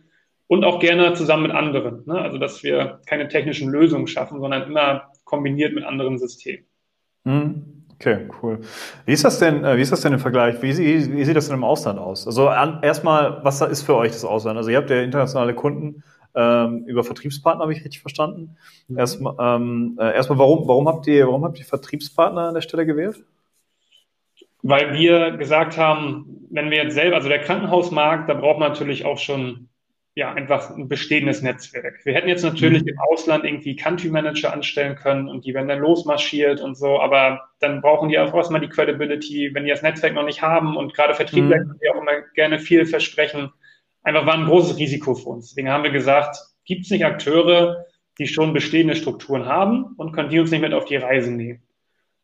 Und auch gerne zusammen mit anderen. Ne? Also, dass wir keine technischen Lösungen schaffen, sondern immer kombiniert mit anderen Systemen. Okay, cool. Wie ist das denn im Vergleich? Wie sieht das denn im Ausland aus? Also erstmal, was ist für euch das Ausland? Also ihr habt ja internationale Kunden über Vertriebspartner, habe ich richtig verstanden. Mhm. Erstmal, warum habt ihr Vertriebspartner an der Stelle gewählt? Weil wir gesagt haben, wenn wir jetzt selber, also der Krankenhausmarkt, da braucht man natürlich auch schon einfach ein bestehendes Netzwerk. Wir hätten jetzt natürlich im Ausland irgendwie Country Manager anstellen können und die werden dann losmarschiert und so, aber dann brauchen die auch erstmal die Credibility, wenn die das Netzwerk noch nicht haben, und gerade Vertriebler können die auch immer gerne viel versprechen. Einfach war ein großes Risiko für uns. Deswegen haben wir gesagt, gibt es nicht Akteure, die schon bestehende Strukturen haben und können die uns nicht mit auf die Reise nehmen?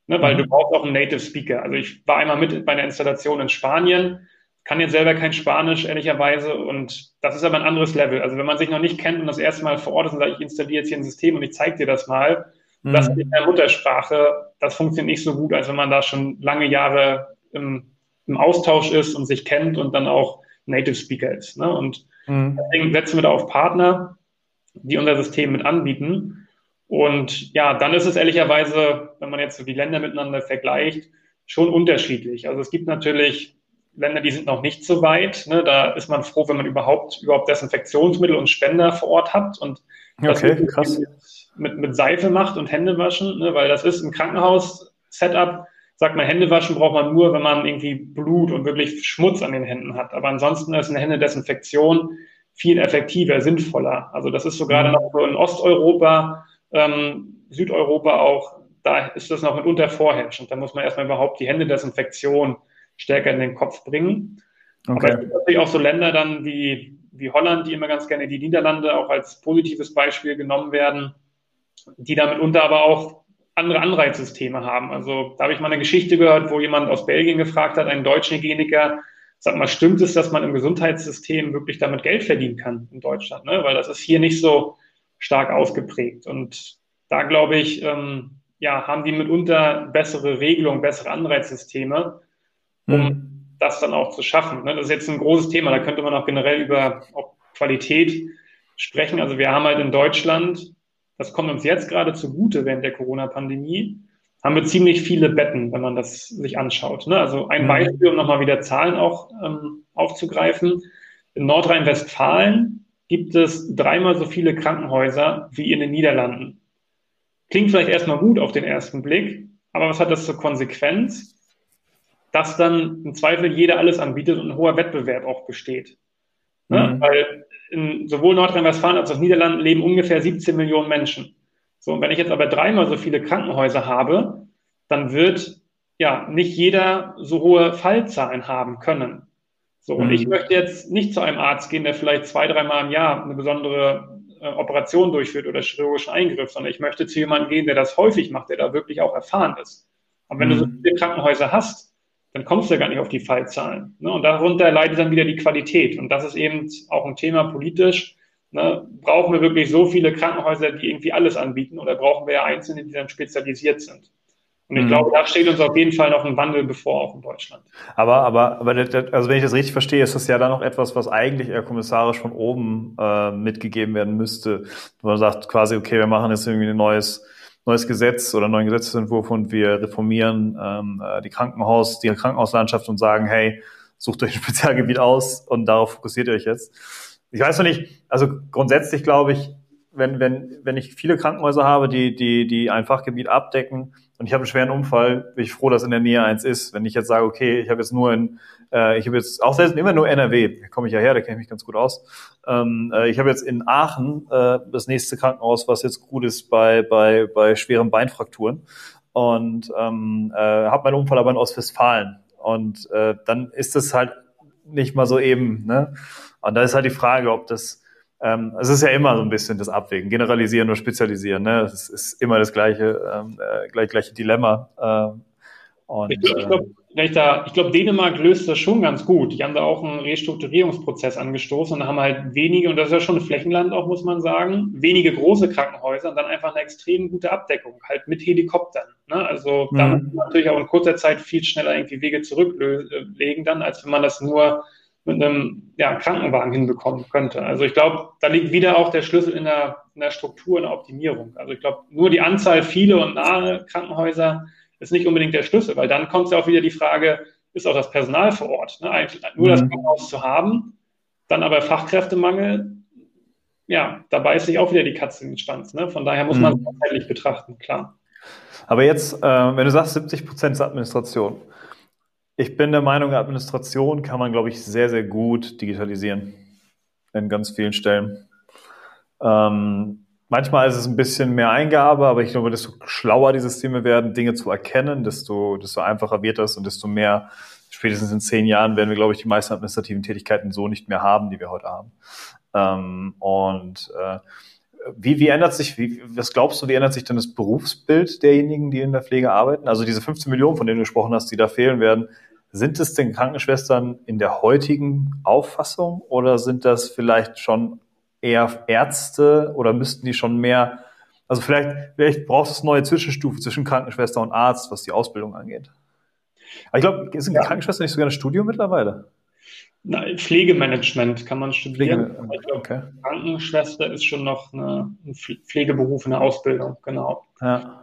Ne, weil du brauchst auch einen Native Speaker. Also ich war einmal mit bei einer Installation in Spanien, kann jetzt selber kein Spanisch, ehrlicherweise, und das ist aber ein anderes Level. Also wenn man sich noch nicht kennt und das erste Mal vor Ort ist und sagt, ich installiere jetzt hier ein System und ich zeige dir das mal, das in der Muttersprache, das funktioniert nicht so gut, als wenn man da schon lange Jahre im Austausch ist und sich kennt und dann auch Native Speaker ist. Ne? Und deswegen setzen wir da auf Partner, die unser System mit anbieten. Und ja, dann ist es ehrlicherweise, wenn man jetzt so die Länder miteinander vergleicht, schon unterschiedlich. Also es gibt natürlich Länder, die sind noch nicht so weit. Ne? Da ist man froh, wenn man überhaupt Desinfektionsmittel und Spender vor Ort hat und das mit Seife macht und Händewaschen, ne? Weil das ist im Krankenhaus-Setup, sagt man, Händewaschen braucht man nur, wenn man irgendwie Blut und wirklich Schmutz an den Händen hat. Aber ansonsten ist eine Händedesinfektion viel effektiver, sinnvoller. Also das ist so gerade noch so in Osteuropa, Südeuropa auch, da ist das noch mitunter vorherrschend. Da muss man erstmal überhaupt die Händedesinfektion stärker in den Kopf bringen. Okay. Aber es gibt natürlich auch so Länder dann wie Holland, die immer ganz gerne die Niederlande auch als positives Beispiel genommen werden, die damit unter aber auch andere Anreizsysteme haben. Also da habe ich mal eine Geschichte gehört, wo jemand aus Belgien gefragt hat, einen deutschen Hygieniker, sag mal, stimmt es, dass man im Gesundheitssystem wirklich damit Geld verdienen kann in Deutschland? Ne? Weil das ist hier nicht so stark ausgeprägt. Und da glaube ich, haben die mitunter bessere Regelungen, bessere Anreizsysteme, um das dann auch zu schaffen. Das ist jetzt ein großes Thema, da könnte man auch generell über auch Qualität sprechen. Also wir haben halt in Deutschland, das kommt uns jetzt gerade zugute während der Corona-Pandemie, haben wir ziemlich viele Betten, wenn man das sich anschaut. Also ein Beispiel, um nochmal wieder Zahlen auch aufzugreifen. In Nordrhein-Westfalen gibt es 3-mal so viele Krankenhäuser wie in den Niederlanden. Klingt vielleicht erstmal gut auf den ersten Blick, aber was hat das zur Konsequenz? Dass dann im Zweifel jeder alles anbietet und ein hoher Wettbewerb auch besteht. Ne? Weil sowohl Nordrhein-Westfalen als auch Niederlanden leben ungefähr 17 Millionen Menschen. So, und wenn ich jetzt aber 3-mal so viele Krankenhäuser habe, dann wird nicht jeder so hohe Fallzahlen haben können. So, und ich möchte jetzt nicht zu einem Arzt gehen, der vielleicht 2-3 Mal im Jahr eine besondere Operation durchführt oder chirurgischen Eingriff, sondern ich möchte zu jemandem gehen, der das häufig macht, der da wirklich auch erfahren ist. Aber wenn du so viele Krankenhäuser hast, dann kommst du ja gar nicht auf die Fallzahlen. Ne? Und darunter leidet dann wieder die Qualität. Und das ist eben auch ein Thema politisch. Ne? Brauchen wir wirklich so viele Krankenhäuser, die irgendwie alles anbieten? Oder brauchen wir einzelne, die dann spezialisiert sind? Und ich glaube, da steht uns auf jeden Fall noch ein Wandel bevor, auch in Deutschland. Aber wenn ich das richtig verstehe, ist das ja dann noch etwas, was eigentlich eher kommissarisch von oben mitgegeben werden müsste. Man sagt quasi, okay, wir machen jetzt irgendwie ein neues Gesetz oder einen neuen Gesetzentwurf und wir reformieren die Krankenhauslandschaft und sagen, hey, sucht euch ein Spezialgebiet aus und darauf fokussiert ihr euch jetzt. Ich weiß noch nicht, also grundsätzlich glaube ich, wenn ich viele Krankenhäuser habe, die ein Fachgebiet abdecken und ich habe einen schweren Unfall, bin ich froh, dass in der Nähe eins ist. Wenn ich jetzt sage, okay, ich habe jetzt immer nur NRW, da komme ich ja her, da kenne ich mich ganz gut aus. Ich habe jetzt in Aachen das nächste Krankenhaus, was jetzt gut ist bei schweren Beinfrakturen, und habe meinen Unfall aber in Ostwestfalen, und dann ist das halt nicht mal so eben. Ne? Und da ist halt die Frage, ob das es ist ja immer so ein bisschen das Abwägen, generalisieren oder spezialisieren. Ne? Das ist immer das gleiche Dilemma. Ich glaube, Dänemark löst das schon ganz gut. Die haben da auch einen Restrukturierungsprozess angestoßen und haben halt wenige, und das ist ja schon ein Flächenland auch, muss man sagen, wenige große Krankenhäuser und dann einfach eine extrem gute Abdeckung, halt mit Helikoptern. Ne? Also da muss man natürlich auch in kurzer Zeit viel schneller irgendwie Wege zurücklegen dann, als wenn man das nur mit einem Krankenwagen hinbekommen könnte. Also ich glaube, da liegt wieder auch der Schlüssel in der Struktur, in der Optimierung. Also ich glaube, nur die Anzahl viele und nahe Krankenhäuser ist nicht unbedingt der Schlüssel, weil dann kommt ja auch wieder die Frage, ist auch das Personal vor Ort, ne? Eigentlich nur das Krankenhaus zu haben, dann aber Fachkräftemangel, ja, da beißt sich auch wieder die Katze in den Schwanz, ne? Von daher muss man es tatsächlich betrachten, klar. Aber jetzt, wenn du sagst, 70% ist Administration. Ich bin der Meinung, Administration kann man, glaube ich, sehr, sehr gut digitalisieren. In ganz vielen Stellen. Manchmal ist es ein bisschen mehr Eingabe, aber ich glaube, desto schlauer die Systeme werden, Dinge zu erkennen, desto einfacher wird das und desto mehr, spätestens in 10 Jahren, werden wir, glaube ich, die meisten administrativen Tätigkeiten so nicht mehr haben, die wir heute haben. Was glaubst du, wie ändert sich denn das Berufsbild derjenigen, die in der Pflege arbeiten? Also diese 15 Millionen, von denen du gesprochen hast, die da fehlen werden, sind es denn Krankenschwestern in der heutigen Auffassung oder sind das vielleicht schon eher Ärzte oder müssten die schon mehr, also vielleicht braucht es neue Zwischenstufe zwischen Krankenschwester und Arzt, was die Ausbildung angeht. Aber ich glaube, sind Krankenschwester nicht sogar ein Studium mittlerweile? Nein, Pflegemanagement kann man studieren. Okay. Krankenschwester ist schon noch ein Pflegeberuf in der Ausbildung, genau. Ja.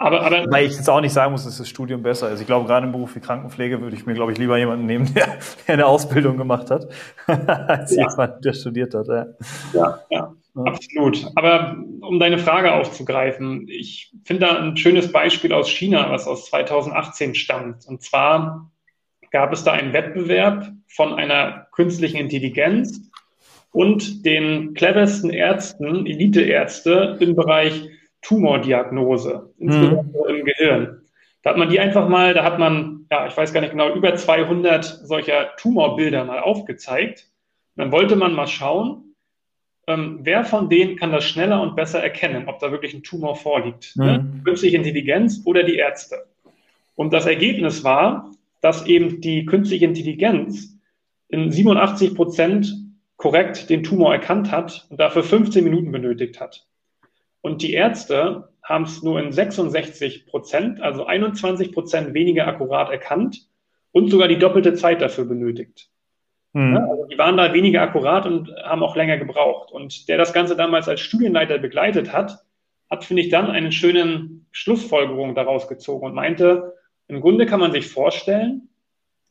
Aber weil ich jetzt auch nicht sagen muss, dass das Studium besser ist. Ich glaube, gerade im Beruf wie Krankenpflege würde ich mir, glaube ich, lieber jemanden nehmen, der eine Ausbildung gemacht hat, als jemand, der studiert hat. Ja, absolut. Aber um deine Frage aufzugreifen, ich finde da ein schönes Beispiel aus China, was aus 2018 stammt. Und zwar gab es da einen Wettbewerb von einer künstlichen Intelligenz und den cleversten Ärzten, Eliteärzte im Bereich Tumordiagnose, insbesondere im Gehirn. Da hat man, ich weiß gar nicht genau, über 200 solcher Tumorbilder mal aufgezeigt. Und dann wollte man mal schauen, wer von denen kann das schneller und besser erkennen, ob da wirklich ein Tumor vorliegt. Ne? Künstliche Intelligenz oder die Ärzte. Und das Ergebnis war, dass eben die künstliche Intelligenz in 87% korrekt den Tumor erkannt hat und dafür 15 Minuten benötigt hat. Und die Ärzte haben es nur in 66%, also 21% weniger akkurat erkannt und sogar die doppelte Zeit dafür benötigt. Ja, also die waren da weniger akkurat und haben auch länger gebraucht. Und der das Ganze damals als Studienleiter begleitet hat, finde ich, dann eine schöne Schlussfolgerung daraus gezogen und meinte, im Grunde kann man sich vorstellen,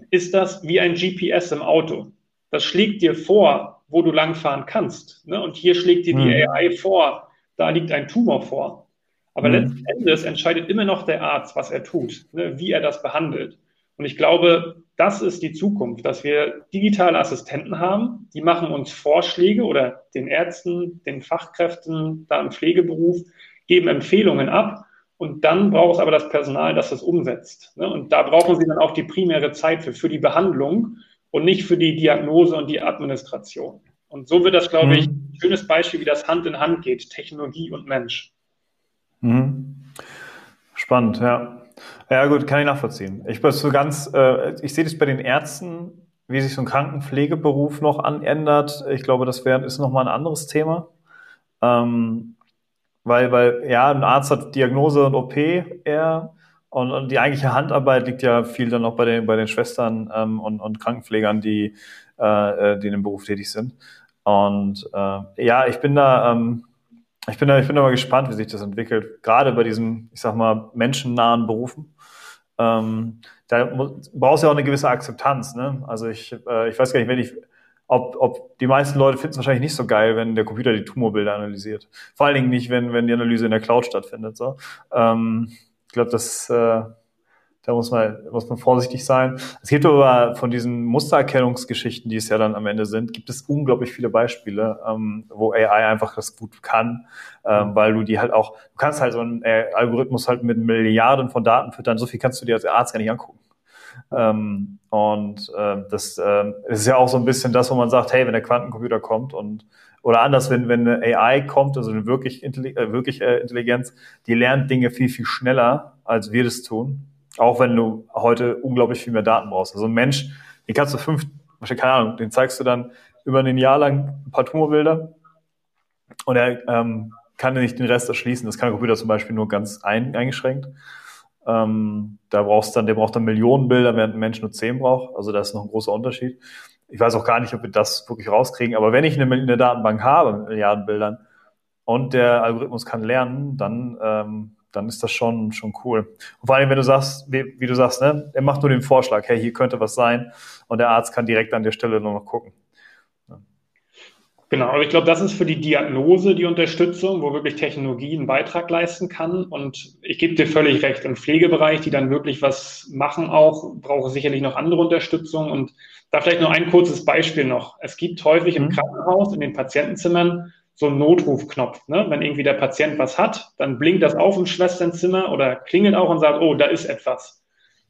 ist das wie ein GPS im Auto. Das schlägt dir vor, wo du langfahren kannst. Ne? Und hier schlägt dir die AI vor, da liegt ein Tumor vor. Aber letzten Endes entscheidet immer noch der Arzt, was er tut, ne, wie er das behandelt. Und ich glaube, das ist die Zukunft, dass wir digitale Assistenten haben, die machen uns Vorschläge oder den Ärzten, den Fachkräften da im Pflegeberuf, geben Empfehlungen ab und dann braucht es aber das Personal, das das umsetzt. Ne? Und da brauchen sie dann auch die primäre Zeit für die Behandlung und nicht für die Diagnose und die Administration. Und so wird das, glaube ich, ein schönes Beispiel, wie das Hand in Hand geht, Technologie und Mensch. Spannend, ja. Ja gut, kann ich nachvollziehen. Ich sehe das bei den Ärzten, wie sich so ein Krankenpflegeberuf noch anändert. Ich glaube, das ist nochmal ein anderes Thema. Weil ein Arzt hat Diagnose und OP eher. Und die eigentliche Handarbeit liegt ja viel dann auch bei den Schwestern und Krankenpflegern, die in dem Beruf tätig sind. Und ich bin da mal gespannt, wie sich das entwickelt. Gerade bei diesen, ich sag mal, menschennahen Berufen. Da brauchst du ja auch eine gewisse Akzeptanz. Ne? Also ich weiß gar nicht, ob die meisten Leute finden es wahrscheinlich nicht so geil, wenn der Computer die Tumorbilder analysiert. Vor allen Dingen nicht, wenn die Analyse in der Cloud stattfindet. So. Ich glaube, da muss man vorsichtig sein. Es gibt aber von diesen Mustererkennungsgeschichten, die es ja dann am Ende sind, gibt es unglaublich viele Beispiele, wo AI einfach das gut kann, weil du die halt auch, du kannst halt so einen Algorithmus halt mit Milliarden von Daten füttern, so viel kannst du dir als Arzt gar nicht angucken. Das ist ja auch so ein bisschen das, wo man sagt, hey, wenn der Quantencomputer kommt oder anders, wenn eine AI kommt, also eine wirkliche Intelligenz, die lernt Dinge viel, viel schneller, als wir das tun. Auch wenn du heute unglaublich viel mehr Daten brauchst. Also ein Mensch, den kannst du den zeigst du dann über ein Jahr lang ein paar Tumorbilder und er kann nicht den Rest erschließen. Das kann der Computer zum Beispiel nur ganz eingeschränkt. Der braucht dann Millionen Bilder, während ein Mensch nur 10 braucht. Also da ist noch ein großer Unterschied. Ich weiß auch gar nicht, ob wir das wirklich rauskriegen, aber wenn ich eine Datenbank habe mit Milliarden Bildern und der Algorithmus kann lernen, dann dann ist das schon cool. Und vor allem, wenn du sagst, wie du sagst, ne, er macht nur den Vorschlag, hey, hier könnte was sein, und der Arzt kann direkt an der Stelle nur noch gucken. Ja. Genau, aber ich glaube, das ist für die Diagnose die Unterstützung, wo wirklich Technologie einen Beitrag leisten kann, und ich gebe dir völlig recht, im Pflegebereich, die dann wirklich was machen auch, braucht es sicherlich noch andere Unterstützung, und da vielleicht noch ein kurzes Beispiel noch. Es gibt häufig im Krankenhaus, in den Patientenzimmern, so einen Notrufknopf, ne? Wenn irgendwie der Patient was hat, dann blinkt das auf im Schwesternzimmer oder klingelt auch und sagt, oh, da ist etwas.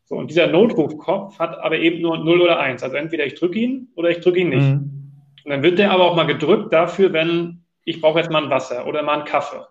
So, und dieser Notrufknopf hat aber eben nur 0 oder 1. Also entweder ich drücke ihn oder ich drücke ihn nicht. Mhm. Und dann wird der aber auch mal gedrückt dafür, wenn ich brauche jetzt mal ein Wasser oder mal einen Kaffee.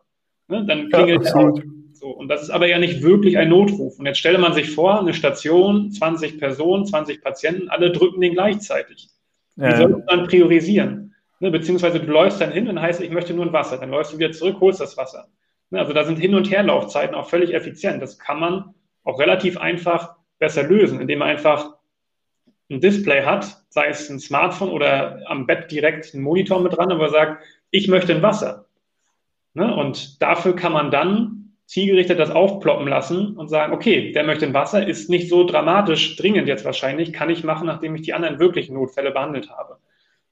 Ne? Dann klingelt er auch. So, und das ist aber ja nicht wirklich ein Notruf. Und jetzt stelle man sich vor, eine Station, 20 Personen, 20 Patienten, alle drücken den gleichzeitig. Ja. Wie soll man dann priorisieren? Ne, beziehungsweise du läufst dann hin und heißt, ich möchte nur ein Wasser. Dann läufst du wieder zurück, holst das Wasser. Ne, also da sind Hin- und Herlaufzeiten auch völlig effizient. Das kann man auch relativ einfach besser lösen, indem man einfach ein Display hat, sei es ein Smartphone oder am Bett direkt einen Monitor mit dran, aber sagt, ich möchte ein Wasser. Ne, und dafür kann man dann zielgerichtet das aufploppen lassen und sagen, okay, der möchte ein Wasser, ist nicht so dramatisch dringend jetzt wahrscheinlich, kann ich machen, nachdem ich die anderen wirklichen Notfälle behandelt habe.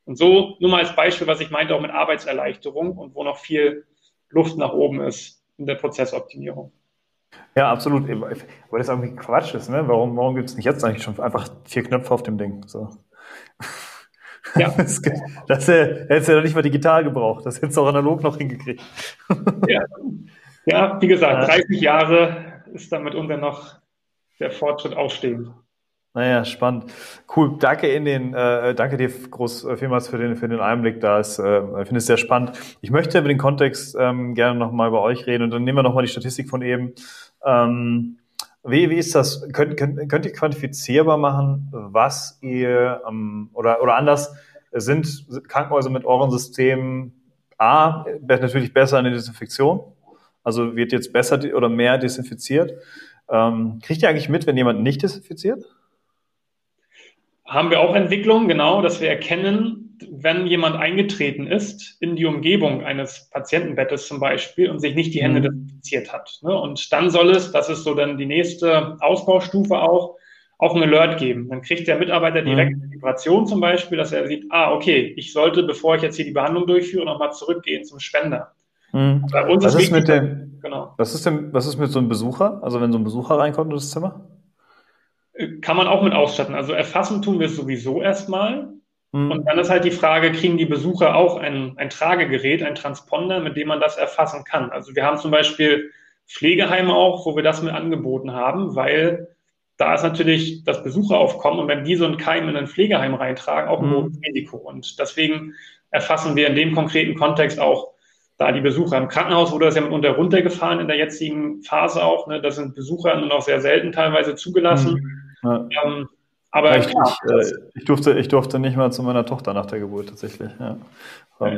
Und so, nur mal als Beispiel, was ich meinte, auch mit Arbeitserleichterung und wo noch viel Luft nach oben ist in der Prozessoptimierung. Ja, absolut. Weil das irgendwie Quatsch ist, ne? Warum gibt es nicht jetzt eigentlich schon einfach 4 Knöpfe auf dem Ding? So. Ja. Das hättest du ja nicht mal digital gebraucht. Das hättest du auch analog noch hingekriegt. Ja, wie gesagt, 30 Jahre ist da mitunter noch der Fortschritt ausstehend. Naja, spannend. Cool, danke danke dir vielmals für den Einblick. Ich finde es sehr spannend. Ich möchte über den Kontext gerne nochmal bei euch reden, und dann nehmen wir nochmal die Statistik von eben. Wie ist das? Könnt ihr quantifizierbar machen, was ihr oder anders, sind Krankenhäuser mit euren Systemen A, natürlich besser in der Desinfektion? Also wird jetzt besser oder mehr desinfiziert? Kriegt ihr eigentlich mit, wenn jemand nicht desinfiziert? Haben wir auch Entwicklungen, genau, dass wir erkennen, wenn jemand eingetreten ist in die Umgebung eines Patientenbettes zum Beispiel und sich nicht die Hände desinfiziert hat. Ne? Und dann soll es, das ist so dann die nächste Ausbaustufe auch ein Alert geben. Dann kriegt der Mitarbeiter direkt eine Vibration zum Beispiel, dass er sieht, okay, ich sollte, bevor ich jetzt hier die Behandlung durchführe, nochmal zurückgehen zum Spender. Bei uns ist wichtig, genau. Was ist mit so einem Besucher? Also wenn so ein Besucher reinkommt in das Zimmer? Kann man auch mit ausstatten. Also erfassen tun wir es sowieso erstmal. Und dann ist halt die Frage, kriegen die Besucher auch ein Tragegerät, ein Transponder, mit dem man das erfassen kann. Also wir haben zum Beispiel Pflegeheime auch, wo wir das mit angeboten haben, weil da ist natürlich das Besucheraufkommen, und wenn die so einen Keim in ein Pflegeheim reintragen, auch ein hohes Risiko. Und deswegen erfassen wir in dem konkreten Kontext auch da die Besucher. Im Krankenhaus wurde das ja mitunter runtergefahren in der jetzigen Phase auch. Ne? Da sind Besucher nur noch sehr selten teilweise zugelassen. Ja. Aber klar, ich durfte nicht mal zu meiner Tochter nach der Geburt tatsächlich. Ja. War ein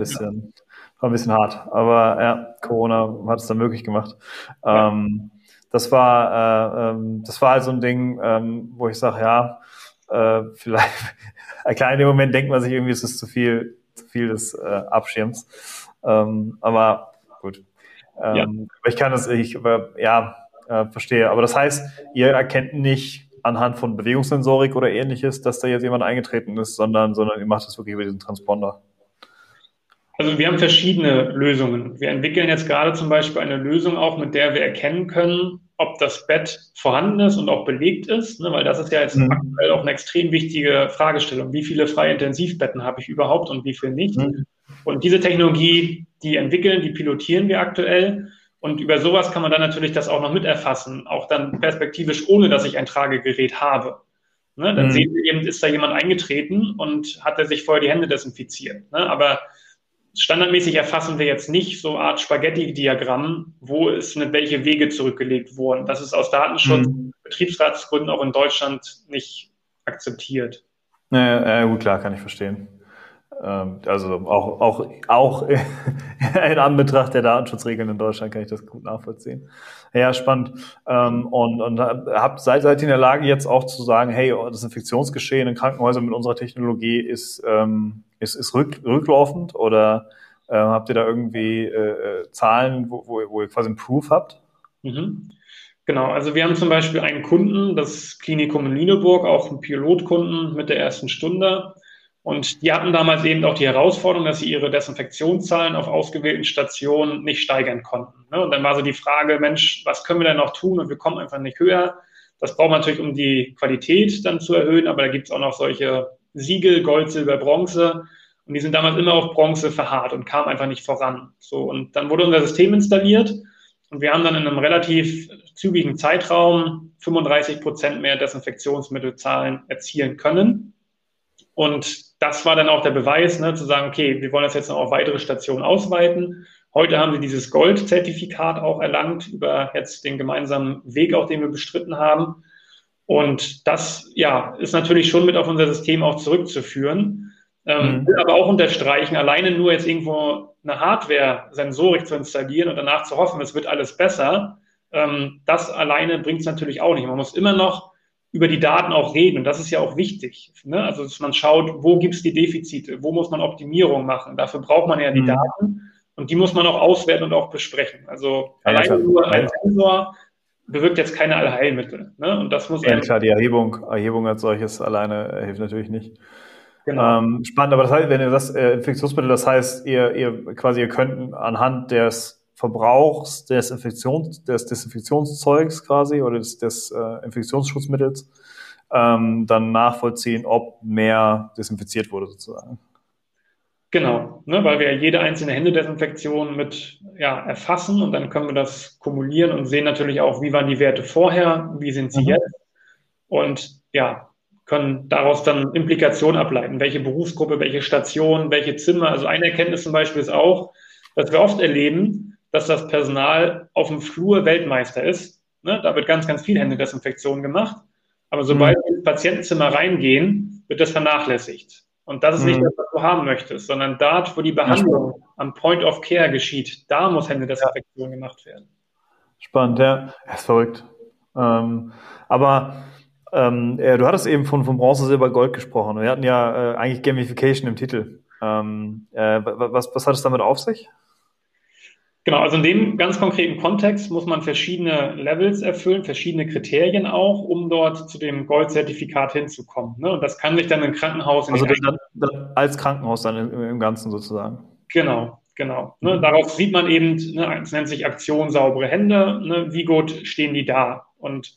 bisschen hart. Aber ja, Corona hat es dann möglich gemacht. Ja. Das war halt so ein Ding, wo ich sage, vielleicht, klar, in dem Moment denkt man sich irgendwie, es ist zu viel des Abschirms. Aber gut. Ich kann das, verstehe. Aber das heißt, ihr erkennt nicht anhand von Bewegungssensorik oder ähnliches, dass da jetzt jemand eingetreten ist, sondern ihr macht das wirklich über diesen Transponder. Also wir haben verschiedene Lösungen. Wir entwickeln jetzt gerade zum Beispiel eine Lösung auch, mit der wir erkennen können, ob das Bett vorhanden ist und auch belegt ist, ne? Weil das ist ja jetzt aktuell auch eine extrem wichtige Fragestellung. Wie viele freie Intensivbetten habe ich überhaupt und wie viele nicht? Und diese Technologie, die pilotieren wir aktuell. Und über sowas kann man dann natürlich das auch noch miterfassen, auch dann perspektivisch, ohne dass ich ein Tragegerät habe. Ne? Dann sehen wir eben, ist da jemand eingetreten und hat er sich vorher die Hände desinfiziert. Ne? Aber standardmäßig erfassen wir jetzt nicht so eine Art Spaghetti-Diagramm, wo es mit welche Wege zurückgelegt wurden. Das ist aus Datenschutz- und Betriebsratsgründen auch in Deutschland nicht akzeptiert. Gut, klar, kann ich verstehen. Also auch in Anbetracht der Datenschutzregeln in Deutschland kann ich das gut nachvollziehen. Ja, spannend. Und seid ihr in der Lage jetzt auch zu sagen, hey, das Infektionsgeschehen in Krankenhäusern mit unserer Technologie ist rücklaufend, oder habt ihr da irgendwie Zahlen, wo ihr quasi einen Proof habt? Genau, also wir haben zum Beispiel einen Kunden, das Klinikum in Lüneburg, auch einen Pilotkunden mit der ersten Stunde. Und die hatten damals eben auch die Herausforderung, dass sie ihre Desinfektionszahlen auf ausgewählten Stationen nicht steigern konnten. Und dann war so die Frage, Mensch, was können wir denn noch tun? Und wir kommen einfach nicht höher. Das braucht man natürlich, um die Qualität dann zu erhöhen. Aber da gibt es auch noch solche Siegel, Gold, Silber, Bronze. Und die sind damals immer auf Bronze verharrt und kamen einfach nicht voran. So, und dann wurde unser System installiert. Und wir haben dann in einem relativ zügigen Zeitraum 35% mehr Desinfektionsmittelzahlen erzielen können. Und das war dann auch der Beweis, zu sagen, okay, wir wollen das jetzt noch auf weitere Stationen ausweiten. Heute haben wir dieses Gold-Zertifikat auch erlangt über jetzt den gemeinsamen Weg, auch den wir bestritten haben. Und das, ja, ist natürlich schon mit auf unser System auch zurückzuführen. Will aber auch unterstreichen, alleine nur jetzt irgendwo eine Hardware-Sensorik zu installieren und danach zu hoffen, es wird alles besser, das alleine bringt es natürlich auch nicht. Man muss immer noch über die Daten auch reden und das ist ja auch wichtig. Ne? Also, dass man schaut, wo gibt es die Defizite, wo muss man Optimierung machen. Dafür braucht man ja die Daten und die muss man auch auswerten und auch besprechen. Also alleine nur ein Sensor bewirkt jetzt keine Allheilmittel. Ne? Und das muss klar, die Erhebung als solches alleine hilft natürlich nicht. Genau. Spannend, aber das heißt, wenn ihr das Infektionsmittel, das heißt, ihr könnt anhand des Verbrauchs des Desinfektionszeugs quasi oder des Infektionsschutzmittels dann nachvollziehen, ob mehr desinfiziert wurde sozusagen. Genau, weil wir jede einzelne Händedesinfektion mit erfassen und dann können wir das kumulieren und sehen natürlich auch, wie waren die Werte vorher, wie sind sie jetzt und können daraus dann Implikationen ableiten, welche Berufsgruppe, welche Station, welche Zimmer. Also eine Erkenntnis zum Beispiel ist auch, dass wir oft erleben, dass das Personal auf dem Flur Weltmeister ist. Ne? Da wird ganz, ganz viel Händedesinfektion gemacht. Aber sobald wir ins Patientenzimmer reingehen, wird das vernachlässigt. Und das ist nicht das, was du haben möchtest, sondern dort, wo die Behandlung am Point of Care geschieht, da muss Händedesinfektion gemacht werden. Spannend, ja. Das ist verrückt. Du hattest eben von Bronze, Silber, Gold gesprochen. Wir hatten ja eigentlich Gamification im Titel. Was hat es damit auf sich? Genau, also in dem ganz konkreten Kontext muss man verschiedene Levels erfüllen, verschiedene Kriterien auch, um dort zu dem Gold-Zertifikat hinzukommen. Ne? Und das kann sich dann im Krankenhaus... als Krankenhaus dann im Ganzen sozusagen. Genau. Ne? Darauf sieht man eben, es nennt sich Aktion saubere Hände, wie gut stehen die da? Und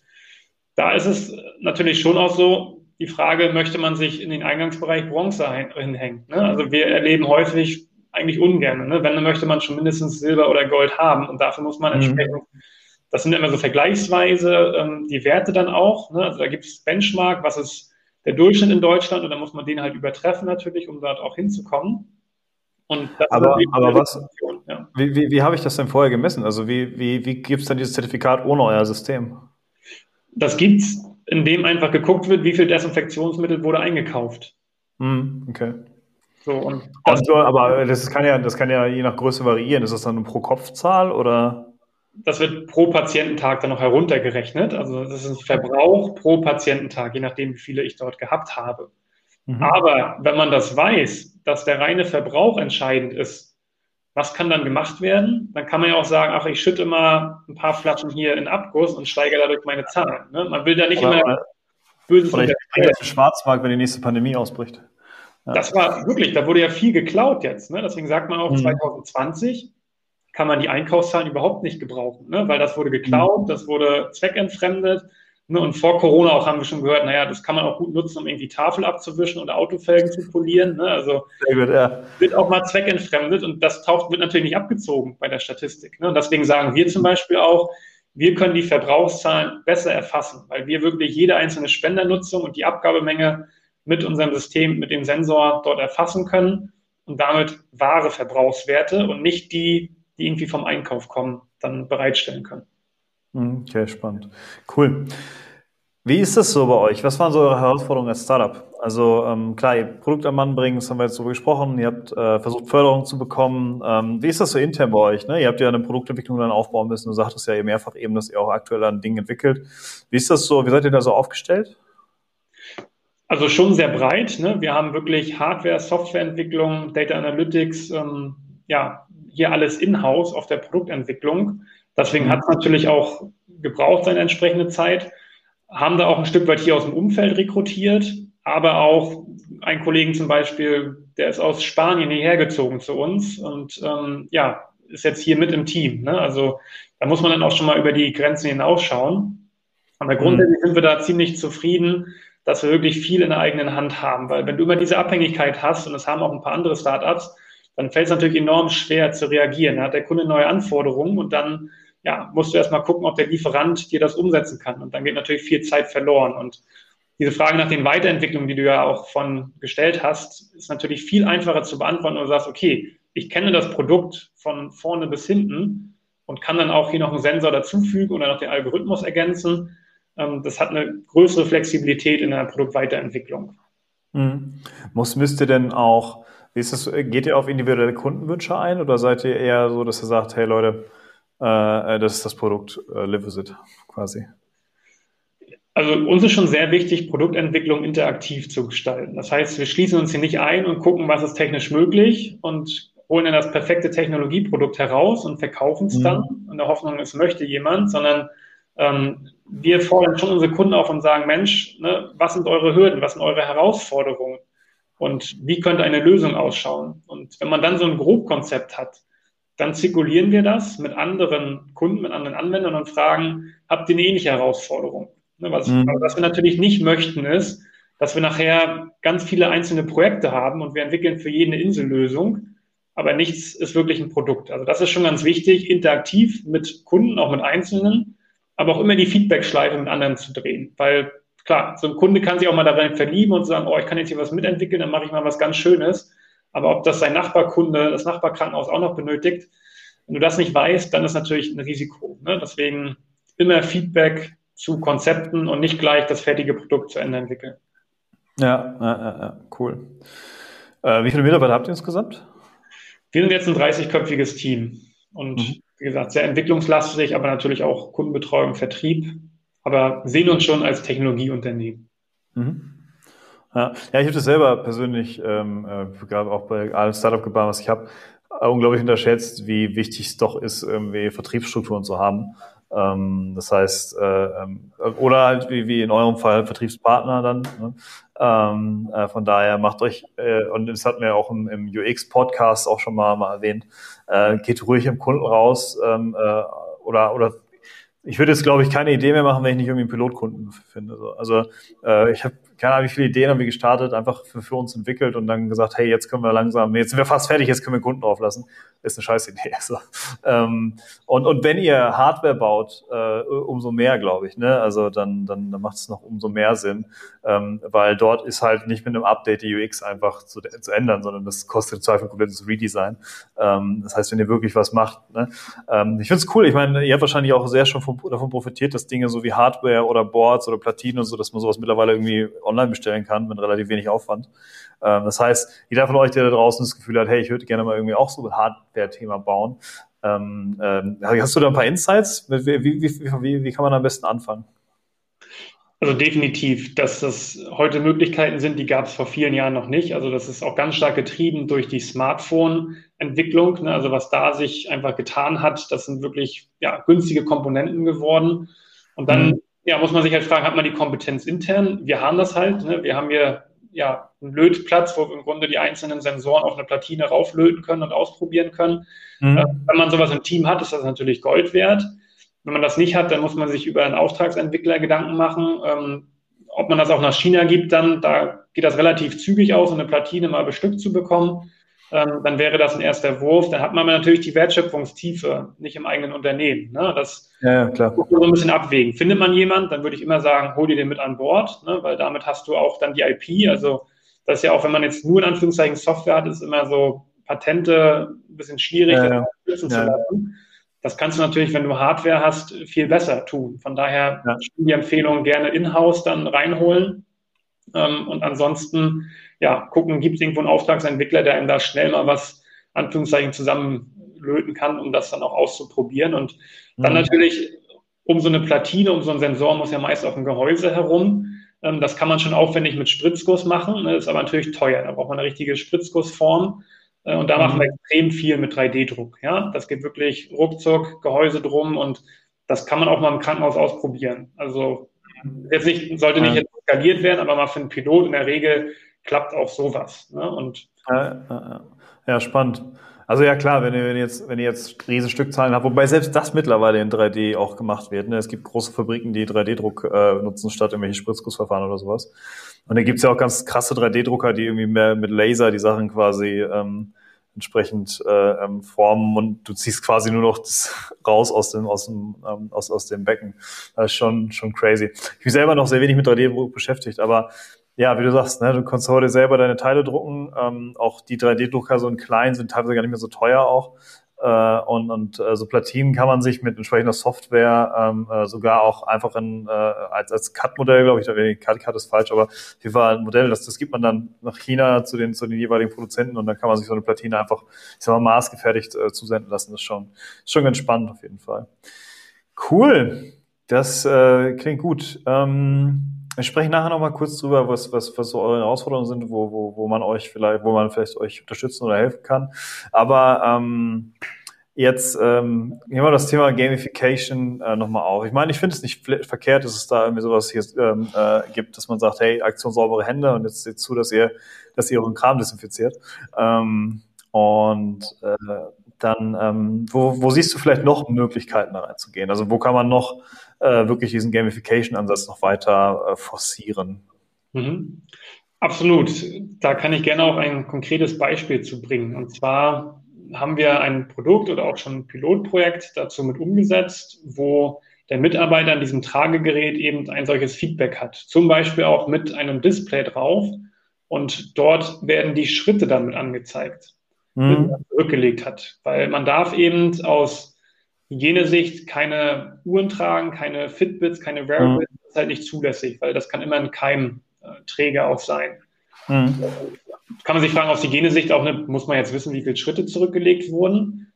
da ist es natürlich schon auch so, die Frage, möchte man sich in den Eingangsbereich Bronze hinhängen? Ne? Also wir erleben häufig eigentlich ungern. Ne? Wenn, dann möchte man schon mindestens Silber oder Gold haben und dafür muss man entsprechend, das sind immer so vergleichsweise die Werte dann auch. Ne? Also da gibt es Benchmark, was ist der Durchschnitt in Deutschland und dann muss man den halt übertreffen natürlich, um dort auch hinzukommen. Und das aber was? Wie habe ich das denn vorher gemessen? Also wie gibt es denn dieses Zertifikat ohne euer System? Das gibt's, indem einfach geguckt wird, wie viel Desinfektionsmittel wurde eingekauft. Okay. So, und aber das kann ja je nach Größe variieren. Ist das dann eine Pro-Kopf-Zahl oder? Das wird pro Patiententag dann noch heruntergerechnet. Also das ist ein Verbrauch pro Patiententag, je nachdem, wie viele ich dort gehabt habe. Aber wenn man das weiß, dass der reine Verbrauch entscheidend ist, was kann dann gemacht werden? Dann kann man ja auch sagen, ach, ich schütte mal ein paar Flaschen hier in Abguss und steigere dadurch meine Zahlen. Ne? Man will da nicht immer böses. Oder ich bringe das im Schwarzmarkt, wenn die nächste Pandemie ausbricht. Ja. Das war wirklich, da wurde ja viel geklaut jetzt. Ne? Deswegen sagt man auch, 2020 kann man die Einkaufszahlen überhaupt nicht gebrauchen, ne? Weil das wurde geklaut, das wurde zweckentfremdet. Ne? Und vor Corona auch haben wir schon gehört, das kann man auch gut nutzen, um irgendwie Tafel abzuwischen oder Autofelgen zu polieren. Ne? Also wird auch mal zweckentfremdet und das wird natürlich nicht abgezogen bei der Statistik. Ne? Und deswegen sagen wir zum Beispiel auch, wir können die Verbrauchszahlen besser erfassen, weil wir wirklich jede einzelne Spendernutzung und die Abgabemenge mit unserem System, mit dem Sensor dort erfassen können und damit wahre Verbrauchswerte und nicht die, die irgendwie vom Einkauf kommen, dann bereitstellen können. Okay, spannend. Cool. Wie ist das so bei euch? Was waren so eure Herausforderungen als Startup? Also klar, ihr Produkt am Mann bringen, das haben wir jetzt drüber gesprochen. Ihr habt versucht, Förderung zu bekommen. Wie ist das so intern bei euch? Ne? Ihr habt ja eine Produktentwicklung dann aufbauen müssen. Du sagtest ja mehrfach eben, dass ihr auch aktuell ein Ding entwickelt. Wie ist das so? Wie seid ihr da so aufgestellt? Also schon sehr breit. Ne? Wir haben wirklich Hardware, Softwareentwicklung, Data Analytics, hier alles in-house auf der Produktentwicklung. Deswegen hat es natürlich auch gebraucht seine entsprechende Zeit, haben da auch ein Stück weit hier aus dem Umfeld rekrutiert, aber auch einen Kollegen zum Beispiel, der ist aus Spanien hierher gezogen zu uns und ist jetzt hier mit im Team. Ne? Also da muss man dann auch schon mal über die Grenzen hinausschauen. Aber grundsätzlich sind wir da ziemlich zufrieden, dass wir wirklich viel in der eigenen Hand haben, weil wenn du immer diese Abhängigkeit hast, und das haben auch ein paar andere Startups, dann fällt es natürlich enorm schwer zu reagieren. Da hat der Kunde neue Anforderungen und dann musst du erstmal gucken, ob der Lieferant dir das umsetzen kann. Und dann geht natürlich viel Zeit verloren. Und diese Frage nach den Weiterentwicklungen, die du ja auch von gestellt hast, ist natürlich viel einfacher zu beantworten, wenn du sagst, okay, ich kenne das Produkt von vorne bis hinten und kann dann auch hier noch einen Sensor dazufügen oder noch den Algorithmus ergänzen. Das hat eine größere Flexibilität in der Produktweiterentwicklung. Müsst ihr denn auch, geht ihr auf individuelle Kundenwünsche ein oder seid ihr eher so, dass ihr sagt, hey Leute, das ist das Produkt, live with it quasi? Also uns ist schon sehr wichtig, Produktentwicklung interaktiv zu gestalten. Das heißt, wir schließen uns hier nicht ein und gucken, was ist technisch möglich und holen dann das perfekte Technologieprodukt heraus und verkaufen es dann in der Hoffnung, es möchte jemand, sondern wir fordern schon unsere Kunden auf und sagen, Mensch, ne, was sind eure Hürden, was sind eure Herausforderungen und wie könnte eine Lösung ausschauen? Und wenn man dann so ein Grobkonzept hat, dann zirkulieren wir das mit anderen Kunden, mit anderen Anwendern und fragen, habt ihr eine ähnliche Herausforderung? Was wir natürlich nicht möchten, ist, dass wir nachher ganz viele einzelne Projekte haben und wir entwickeln für jeden eine Insellösung, aber nichts ist wirklich ein Produkt. Also das ist schon ganz wichtig, interaktiv mit Kunden, auch mit Einzelnen, aber auch immer die Feedback-Schleife mit anderen zu drehen. Weil klar, so ein Kunde kann sich auch mal darin verlieben und sagen, oh, ich kann jetzt hier was mitentwickeln, dann mache ich mal was ganz Schönes. Aber ob das sein Nachbarkunde, das Nachbarkrankenhaus auch noch benötigt, wenn du das nicht weißt, dann ist natürlich ein Risiko. Ne? Deswegen immer Feedback zu Konzepten und nicht gleich das fertige Produkt zu Ende entwickeln. Ja, cool. Wie viele Mitarbeiter habt ihr insgesamt? Wir sind jetzt ein 30-köpfiges Team. Und wie gesagt, sehr entwicklungslastig, aber natürlich auch Kundenbetreuung, Vertrieb. Aber sehen uns schon als Technologieunternehmen. Ja, ich habe das selber persönlich, gerade auch bei allem Startup gebaut, was ich habe, unglaublich unterschätzt, wie wichtig es doch ist, irgendwie Vertriebsstrukturen zu haben. Das heißt, oder halt wie in eurem Fall Vertriebspartner dann. Ne? Von daher macht euch, und das hatten wir auch im UX-Podcast auch schon mal erwähnt, geht ruhig im Kunden raus oder ich würde jetzt, glaube ich, keine Idee mehr machen, wenn ich nicht irgendwie einen Pilotkunden finde. Also ich habe keine Ahnung, wie viele Ideen haben wir gestartet, einfach für uns entwickelt und dann gesagt, hey, jetzt sind wir fast fertig, jetzt können wir den Kunden drauflassen. Ist eine scheiß Idee. So. Und wenn ihr Hardware baut, umso mehr, glaube ich. Ne? Also dann macht es noch umso mehr Sinn, weil dort ist halt nicht mit einem Update die UX einfach zu ändern, sondern das kostet zwar ein komplettes Redesign. Das heißt, wenn ihr wirklich was macht. Ne? Ich finde es cool. Ich meine, ihr habt wahrscheinlich auch sehr schon davon profitiert, dass Dinge so wie Hardware oder Boards oder Platinen und so, dass man sowas mittlerweile irgendwie online bestellen kann mit relativ wenig Aufwand. Das heißt, jeder von euch, der da draußen das Gefühl hat, hey, ich würde gerne mal irgendwie auch so ein Hardware-Thema bauen. Hast du da ein paar Insights? Wie kann man am besten anfangen? Also definitiv, dass das heute Möglichkeiten sind, die gab es vor vielen Jahren noch nicht. Also das ist auch ganz stark getrieben durch die Smartphone-Entwicklung. Ne? Also was da sich einfach getan hat, das sind wirklich günstige Komponenten geworden. Und dann muss man sich halt fragen, hat man die Kompetenz intern? Wir haben das halt. Ne? Wir haben hier einen Lötplatz, wo wir im Grunde die einzelnen Sensoren auf eine Platine rauflöten können und ausprobieren können. Wenn man sowas im Team hat, ist das natürlich Gold wert. Wenn man das nicht hat, dann muss man sich über einen Auftragsentwickler Gedanken machen. Ob man das auch nach China gibt, dann da geht das relativ zügig aus, eine Platine mal bestückt zu bekommen. Dann wäre das ein erster Wurf. Dann hat man natürlich die Wertschöpfungstiefe, nicht im eigenen Unternehmen. Ne? Das muss man so ein bisschen abwägen. Findet man jemanden, dann würde ich immer sagen, hol dir den mit an Bord, ne? Weil damit hast du auch dann die IP. Also das ist ja auch, wenn man jetzt nur in Anführungszeichen Software hat, ist immer so Patente ein bisschen schwierig, das schützen zu lassen. Das kannst du natürlich, wenn du Hardware hast, viel besser tun. Von daher die Empfehlung gerne in-house dann reinholen. Und ansonsten, gucken, gibt es irgendwo einen Auftragsentwickler, der einem da schnell mal was, Anführungszeichen, zusammenlöten kann, um das dann auch auszuprobieren. Und dann natürlich, um so eine Platine, um so einen Sensor muss ja meist auf dem Gehäuse herum. Das kann man schon aufwendig mit Spritzguss machen, ne? Ist aber natürlich teuer. Da braucht man eine richtige Spritzgussform. Und da machen wir extrem viel mit 3D-Druck. Ja? Das geht wirklich ruckzuck, Gehäuse drum, und das kann man auch mal im Krankenhaus ausprobieren. Also jetzt nicht, sollte nicht jetzt skaliert werden, aber mal für einen Pilot in der Regel klappt auch sowas. Ne? Und ja, spannend. Also ja klar, wenn ihr jetzt Riesenstückzahlen habt, wobei selbst das mittlerweile in 3D auch gemacht wird. Ne? Es gibt große Fabriken, die 3D-Druck nutzen, statt irgendwelche Spritzgussverfahren oder sowas. Und dann gibt's ja auch ganz krasse 3D-Drucker, die irgendwie mehr mit Laser die Sachen quasi entsprechend formen, und du ziehst quasi nur noch das raus aus dem Becken. Das ist schon crazy. Ich bin selber noch sehr wenig mit 3D-Druck beschäftigt, aber ja, wie du sagst, ne, du kannst heute selber deine Teile drucken. Auch die 3D-Drucker so in klein sind teilweise gar nicht mehr so teuer auch. Und so Platinen kann man sich mit entsprechender Software sogar auch einfach als CAD-Modell, glaube ich, CAD ist falsch, aber hier war ein Modell, das gibt man dann nach China zu den jeweiligen Produzenten, und dann kann man sich so eine Platine einfach, ich sag mal, maßgefertigt zusenden lassen. Das ist schon ganz spannend auf jeden Fall. Cool, das klingt gut. Wir sprechen nachher nochmal kurz drüber, was so eure Herausforderungen sind, wo man vielleicht euch unterstützen oder helfen kann. Aber jetzt nehmen wir das Thema Gamification nochmal auf. Ich meine, ich finde es nicht verkehrt, dass es da irgendwie sowas hier gibt, dass man sagt, hey, Aktion saubere Hände, und jetzt seht zu, dass ihr euren Kram desinfiziert. Dann, wo siehst du vielleicht noch Möglichkeiten da reinzugehen? Also wo kann man noch wirklich diesen Gamification-Ansatz noch weiter forcieren? Mhm. Absolut. Da kann ich gerne auch ein konkretes Beispiel zu bringen. Und zwar haben wir ein Produkt oder auch schon ein Pilotprojekt dazu mit umgesetzt, wo der Mitarbeiter an diesem Tragegerät eben ein solches Feedback hat. Zum Beispiel auch mit einem Display drauf, und dort werden die Schritte damit angezeigt, zurückgelegt hat. Weil man darf eben aus Hygienesicht keine Uhren tragen, keine Fitbits, keine Wearables, das ist halt nicht zulässig, weil das kann immer ein Keimträger auch sein. Kann man sich fragen, aus Hygienesicht auch, muss man jetzt wissen, wie viele Schritte zurückgelegt wurden?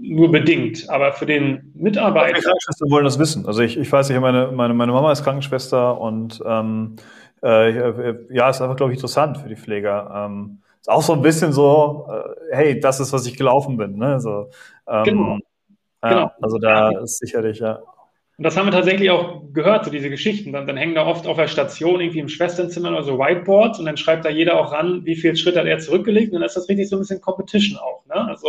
Nur bedingt, aber für den Mitarbeiter... Die Krankenschwestern wollen das wissen. Also ich weiß nicht, meine Mama ist Krankenschwester, und ist einfach, glaube ich, interessant für die Pfleger. Ist auch so ein bisschen so, hey, das ist, was ich gelaufen bin. Ne? So, genau. Also da ist sicherlich, ja. Und das haben wir tatsächlich auch gehört, so diese Geschichten. Dann hängen da oft auf der Station irgendwie im Schwesternzimmer oder so Whiteboards, und dann schreibt da jeder auch ran, wie viel Schritt hat er zurückgelegt, und dann ist das richtig so ein bisschen Competition auch. Ne? Also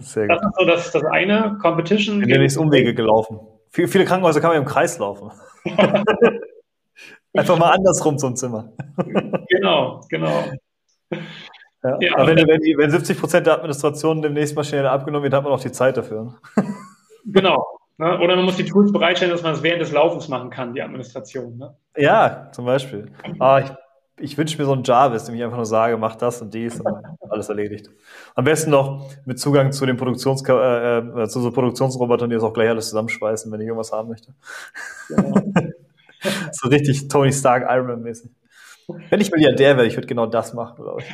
sehr gut. Das ist so das eine, Competition. Ich bin nichts Umwege gelaufen. Viele Krankenhäuser kann man im Kreis laufen. Einfach mal andersrum zum Zimmer. Genau. Ja, aber wenn 70% der Administration demnächst mal schnell abgenommen wird, hat man auch die Zeit dafür. Genau. Ne? Oder man muss die Tools bereitstellen, dass man es während des Laufens machen kann, die Administration. Ne? Ja, zum Beispiel. Ich wünsche mir so einen Jarvis, dem ich einfach nur sage, mach das und dies, und alles erledigt. Am besten noch mit Zugang zu den zu so Produktionsrobotern, die das auch gleich alles zusammenschweißen, wenn ich irgendwas haben möchte. Genau. So richtig Tony Stark, Iron Man-mäßig. Wenn ich Milliardär wäre, ich würde genau das machen, glaube ich.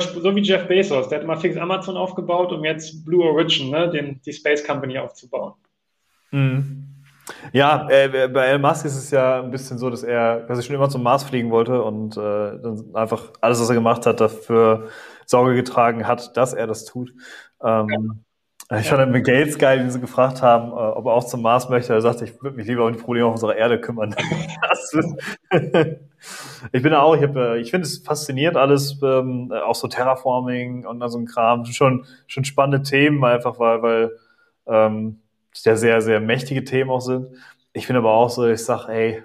So wie Jeff Bezos, der hat mal fix Amazon aufgebaut, um jetzt Blue Origin, ne, die Space Company aufzubauen. Ja, bei Elon Musk ist es ja ein bisschen so, dass er quasi schon immer zum Mars fliegen wollte und dann einfach alles, was er gemacht hat, dafür Sorge getragen hat, dass er das tut. Ich fand mit Gates geil, den sie gefragt haben, ob er auch zum Mars möchte. Er sagte, ich würde mich lieber um die Probleme auf unserer Erde kümmern. Ich finde es faszinierend alles, auch so Terraforming und dann so ein Kram. Schon spannende Themen einfach, weil es ja sehr, sehr mächtige Themen auch sind. Ich bin aber auch so, ich sage, ey,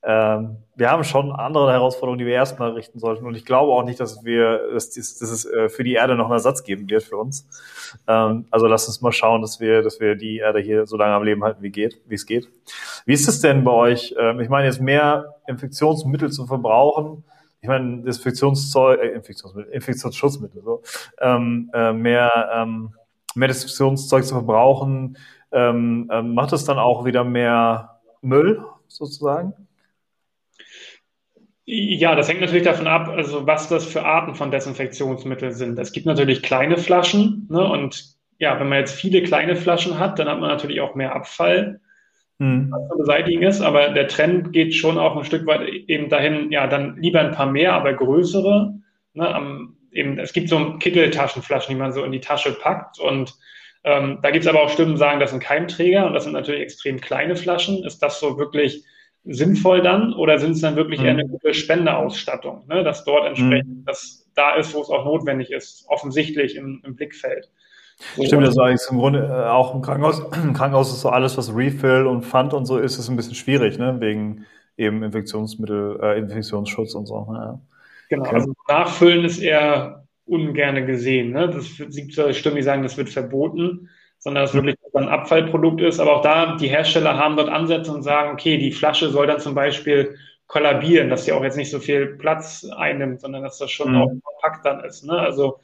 wir haben schon andere Herausforderungen, die wir erstmal richten sollten. Und ich glaube auch nicht, dass es für die Erde noch einen Ersatz geben wird für uns. Also lasst uns mal schauen, dass wir die Erde hier so lange am Leben halten, wie es geht. Wie ist es denn bei euch? Ich meine, jetzt mehr Infektionsmittel zu verbrauchen. Ich meine, Infektionsschutzmittel, so. Mehr Desinfektionszeug zu verbrauchen. Macht es dann auch wieder mehr Müll sozusagen? Ja, das hängt natürlich davon ab, also was das für Arten von Desinfektionsmitteln sind. Es gibt natürlich kleine Flaschen, ne? Und ja, wenn man jetzt viele kleine Flaschen hat, dann hat man natürlich auch mehr Abfall. was zu beseitigen ist, aber der Trend geht schon auch ein Stück weit eben dahin, ja, dann lieber ein paar mehr, aber größere. Ne, es gibt so Kitteltaschenflaschen, die man so in die Tasche packt, und da gibt es aber auch Stimmen, die sagen, das sind Keimträger, und das sind natürlich extrem kleine Flaschen. Ist das so wirklich sinnvoll dann, oder sind es dann wirklich eher eine gute Spendeausstattung, ne, dass dort entsprechend das da ist, wo es auch notwendig ist, offensichtlich im Blickfeld. So. Stimmt, das eigentlich im Grunde auch im Krankenhaus. Im Krankenhaus ist so alles, was Refill und Pfand und so ist ein bisschen schwierig, ne, wegen eben Infektionsmittel, Infektionsschutz und so. Ja. Genau, also Nachfüllen ist eher ungern gesehen. Ne? Das gibt so Stimmen, die sagen, das wird verboten, sondern dass wirklich ein Abfallprodukt ist. Aber auch da, die Hersteller haben dort Ansätze und sagen, okay, die Flasche soll dann zum Beispiel kollabieren, dass sie auch jetzt nicht so viel Platz einnimmt, sondern dass das schon auch kompakt dann ist. Ne? Also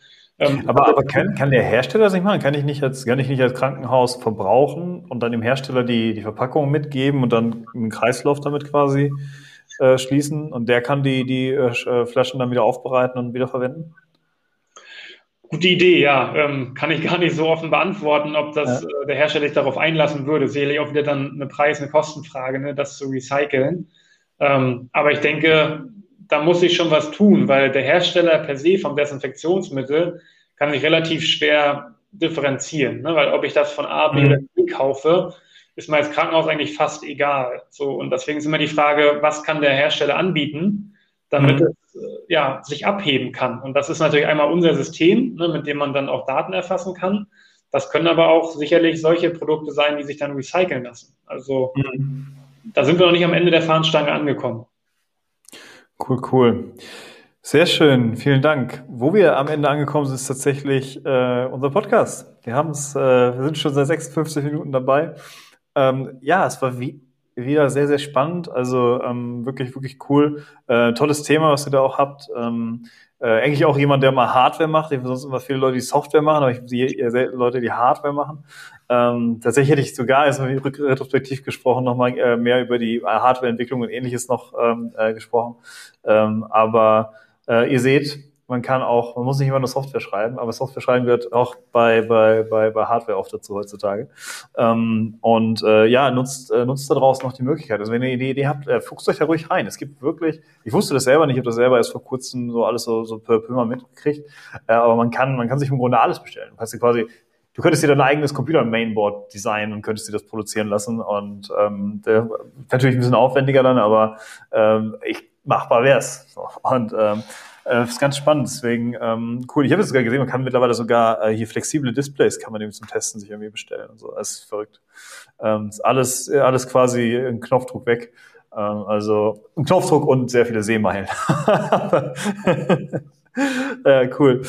aber kann der Hersteller das nicht machen? Kann ich nicht als Krankenhaus verbrauchen und dann dem Hersteller die Verpackung mitgeben und dann einen Kreislauf damit quasi schließen, und der kann die Flaschen dann wieder aufbereiten und wieder verwenden? Gute Idee, ja. Kann ich gar nicht so offen beantworten, ob das der Hersteller sich darauf einlassen würde. Sicherlich auch wieder dann eine Kostenfrage, ne, das zu recyceln. Aber ich denke, da muss ich schon was tun, weil der Hersteller per se vom Desinfektionsmittel kann sich relativ schwer differenzieren, ne? Weil ob ich das von A, B oder C kaufe, ist mir als Krankenhaus eigentlich fast egal. So, und deswegen ist immer die Frage, was kann der Hersteller anbieten, damit es sich abheben kann. Und das ist natürlich einmal unser System, ne, mit dem man dann auch Daten erfassen kann. Das können aber auch sicherlich solche Produkte sein, die sich dann recyceln lassen. Also da sind wir noch nicht am Ende der Fahnenstange angekommen. Cool. Sehr schön, vielen Dank. Wo wir am Ende angekommen sind, ist tatsächlich unser Podcast. Wir sind schon seit 56 Minuten dabei. Es war wieder sehr, sehr spannend. Also wirklich, wirklich cool. Tolles Thema, was ihr da auch habt. Eigentlich auch jemand, der mal Hardware macht. Ich habe sonst immer viele Leute, die Software machen, aber ich sehe selten Leute, die Hardware machen. Tatsächlich hätte ich sogar, jetzt haben wir retrospektiv gesprochen, nochmal mehr über die Hardwareentwicklung und Ähnliches noch gesprochen. Aber ihr seht, man muss nicht immer nur Software schreiben, aber Software schreiben gehört auch bei Hardware oft dazu heutzutage. Nutzt da draußen noch die Möglichkeit. Also wenn ihr die Idee habt, fuchst euch da ruhig rein. Es gibt wirklich, ich wusste das selber nicht, ich habe das selber erst vor kurzem so alles so per Pömer mitgekriegt, aber man kann sich im Grunde alles bestellen. Du könntest dir dein eigenes Computer-Mainboard designen und könntest dir das produzieren lassen, und natürlich ein bisschen aufwendiger dann, aber machbar wär's. So. Und das ist ganz spannend, deswegen cool. Ich habe jetzt sogar gesehen, man kann mittlerweile sogar hier flexible Displays kann man eben zum Testen sich irgendwie bestellen und so. Das ist verrückt. Ist alles quasi ein Knopfdruck weg. Also ein Knopfdruck und sehr viele Seemeilen. Cool.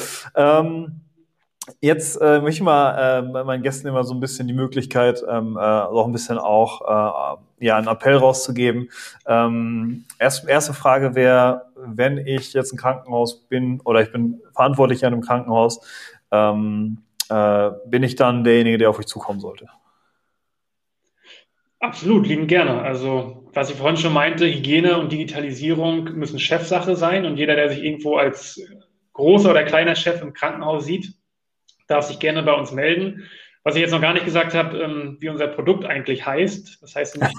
Jetzt möchte ich mal bei meinen Gästen immer so ein bisschen die Möglichkeit, einen Appell rauszugeben. Erste Frage wäre, wenn ich jetzt ein Krankenhaus bin oder ich bin verantwortlich an einem Krankenhaus, bin ich dann derjenige, der auf euch zukommen sollte? Absolut, lieben gerne. Also, was ich vorhin schon meinte, Hygiene und Digitalisierung müssen Chefsache sein, und jeder, der sich irgendwo als großer oder kleiner Chef im Krankenhaus sieht, darf sich gerne bei uns melden. Was ich jetzt noch gar nicht gesagt habe, wie unser Produkt eigentlich heißt. Das heißt nämlich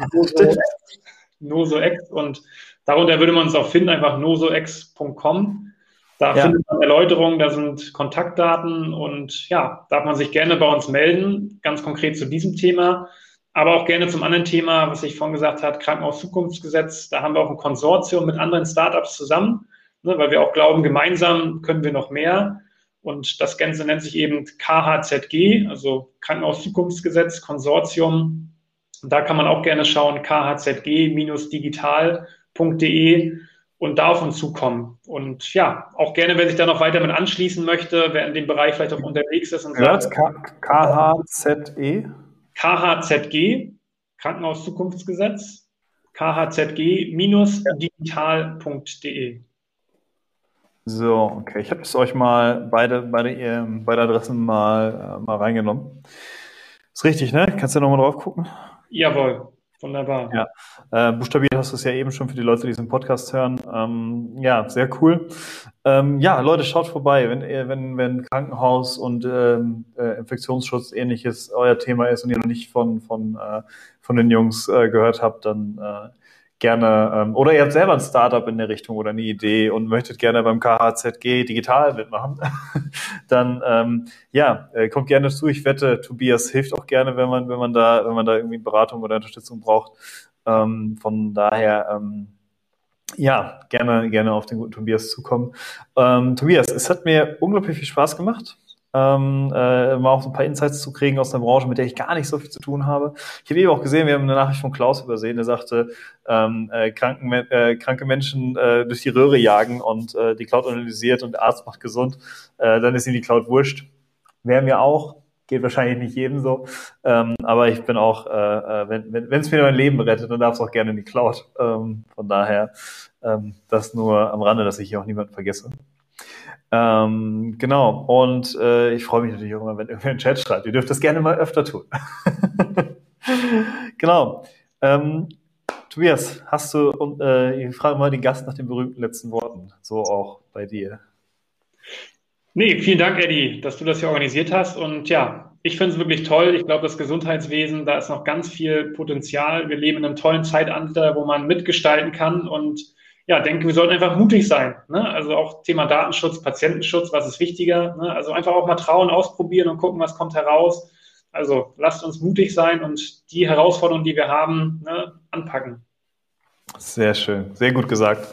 Nosoex, und darunter würde man es auch finden, einfach nosoex.com. Da findet man Erläuterungen, da sind Kontaktdaten, und darf man sich gerne bei uns melden, ganz konkret zu diesem Thema, aber auch gerne zum anderen Thema, was ich vorhin gesagt habe, Krankenhauszukunftsgesetz. Da haben wir auch ein Konsortium mit anderen Startups zusammen, ne, weil wir auch glauben, gemeinsam können wir noch mehr. Und das Ganze nennt sich eben KHZG, also Krankenhauszukunftsgesetz, Konsortium. Und da kann man auch gerne schauen, khzg-digital.de, und da auf uns zukommen. Und auch gerne, wer sich da noch weiter mit anschließen möchte, wer in dem Bereich vielleicht auch unterwegs ist. Und sagt, KHZE? KHZG, Krankenhauszukunftsgesetz, khzg-digital.de. So, okay. Ich habe es euch mal beide Adressen mal reingenommen. Ist richtig, ne? Kannst du nochmal drauf gucken? Jawohl. Wunderbar. Ja, buchstabiert hast du es ja eben schon für die Leute, die diesen Podcast hören. Ja, sehr cool. Ja, Leute, schaut vorbei, wenn Krankenhaus und Infektionsschutz ähnliches euer Thema ist und ihr noch nicht von den Jungs gehört habt, dann gerne, oder ihr habt selber ein Startup in der Richtung oder eine Idee und möchtet gerne beim KHZG digital mitmachen, dann kommt gerne zu. Ich wette, Tobias hilft auch gerne, wenn man da irgendwie Beratung oder Unterstützung braucht. Von daher gerne auf den guten Tobias zukommen. Tobias, es hat mir unglaublich viel Spaß gemacht. Mal auch so ein paar Insights zu kriegen aus einer Branche, mit der ich gar nicht so viel zu tun habe. Ich habe eben auch gesehen, wir haben eine Nachricht von Klaus übersehen, der sagte, kranke Menschen durch die Röhre jagen und die Cloud analysiert und der Arzt macht gesund, dann ist ihm die Cloud wurscht. Wären wir auch, geht wahrscheinlich nicht jedem so, aber ich bin auch, wenn es mir mein Leben rettet, dann darf es auch gerne in die Cloud. Von daher, das nur am Rande, dass ich hier auch niemanden vergesse. Genau, und ich freue mich natürlich auch immer, wenn irgendwer einen Chat schreibt. Ihr dürft das gerne mal öfter tun. Genau. Tobias, hast du, ich frage mal den Gast nach den berühmten letzten Worten, so auch bei dir. Nee, vielen Dank, Eddie, dass du das hier organisiert hast. Und ja, ich finde es wirklich toll. Ich glaube, das Gesundheitswesen, da ist noch ganz viel Potenzial. Wir leben in einem tollen Zeitalter, wo man mitgestalten kann und ja, denke, wir sollten einfach mutig sein. Ne? Also auch Thema Datenschutz, Patientenschutz, was ist wichtiger? Ne? Also einfach auch mal trauen, ausprobieren und gucken, was kommt heraus. Also lasst uns mutig sein und die Herausforderungen, die wir haben, ne, anpacken. Sehr schön, sehr gut gesagt.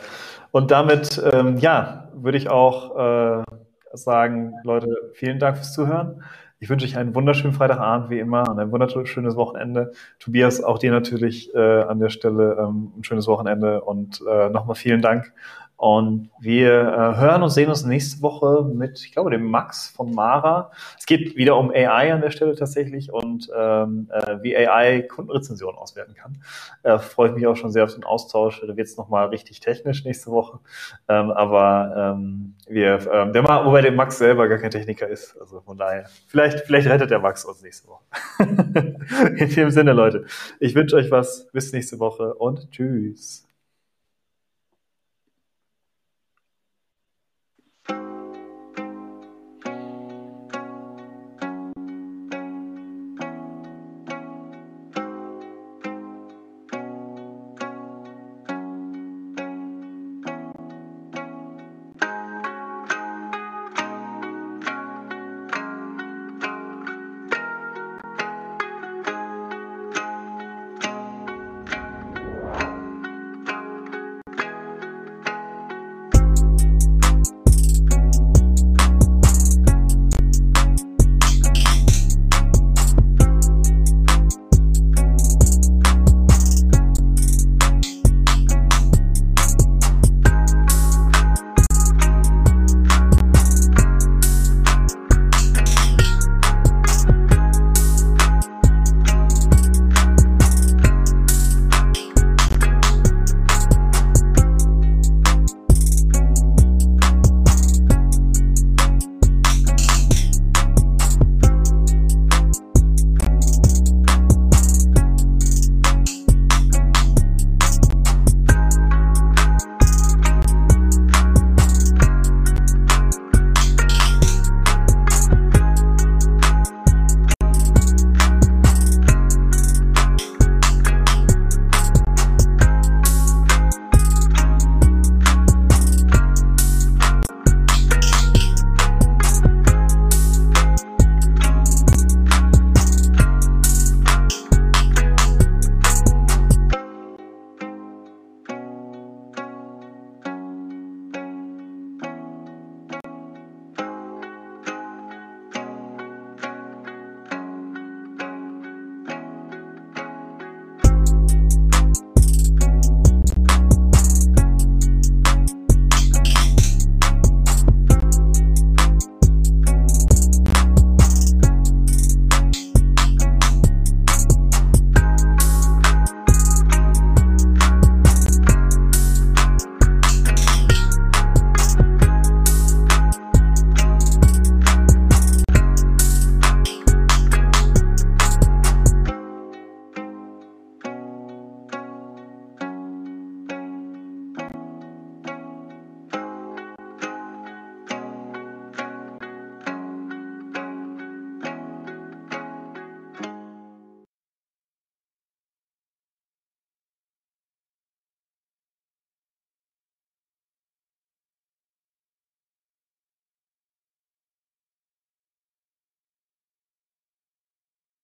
Und damit, würde ich auch sagen, Leute, vielen Dank fürs Zuhören. Ich wünsche euch einen wunderschönen Freitagabend, wie immer, und ein wunderschönes Wochenende. Tobias, auch dir natürlich an der Stelle ein schönes Wochenende und nochmal vielen Dank. Und wir hören und sehen uns nächste Woche mit, ich glaube, dem Max von Mara. Es geht wieder um AI an der Stelle tatsächlich und wie AI Kundenrezensionen auswerten kann. Freue ich mich auch schon sehr auf den Austausch. Da wird es nochmal richtig technisch nächste Woche. Wobei der Max selber gar kein Techniker ist. Also von daher, vielleicht rettet der Max uns nächste Woche. In dem Sinne, Leute, ich wünsche euch was. Bis nächste Woche und tschüss.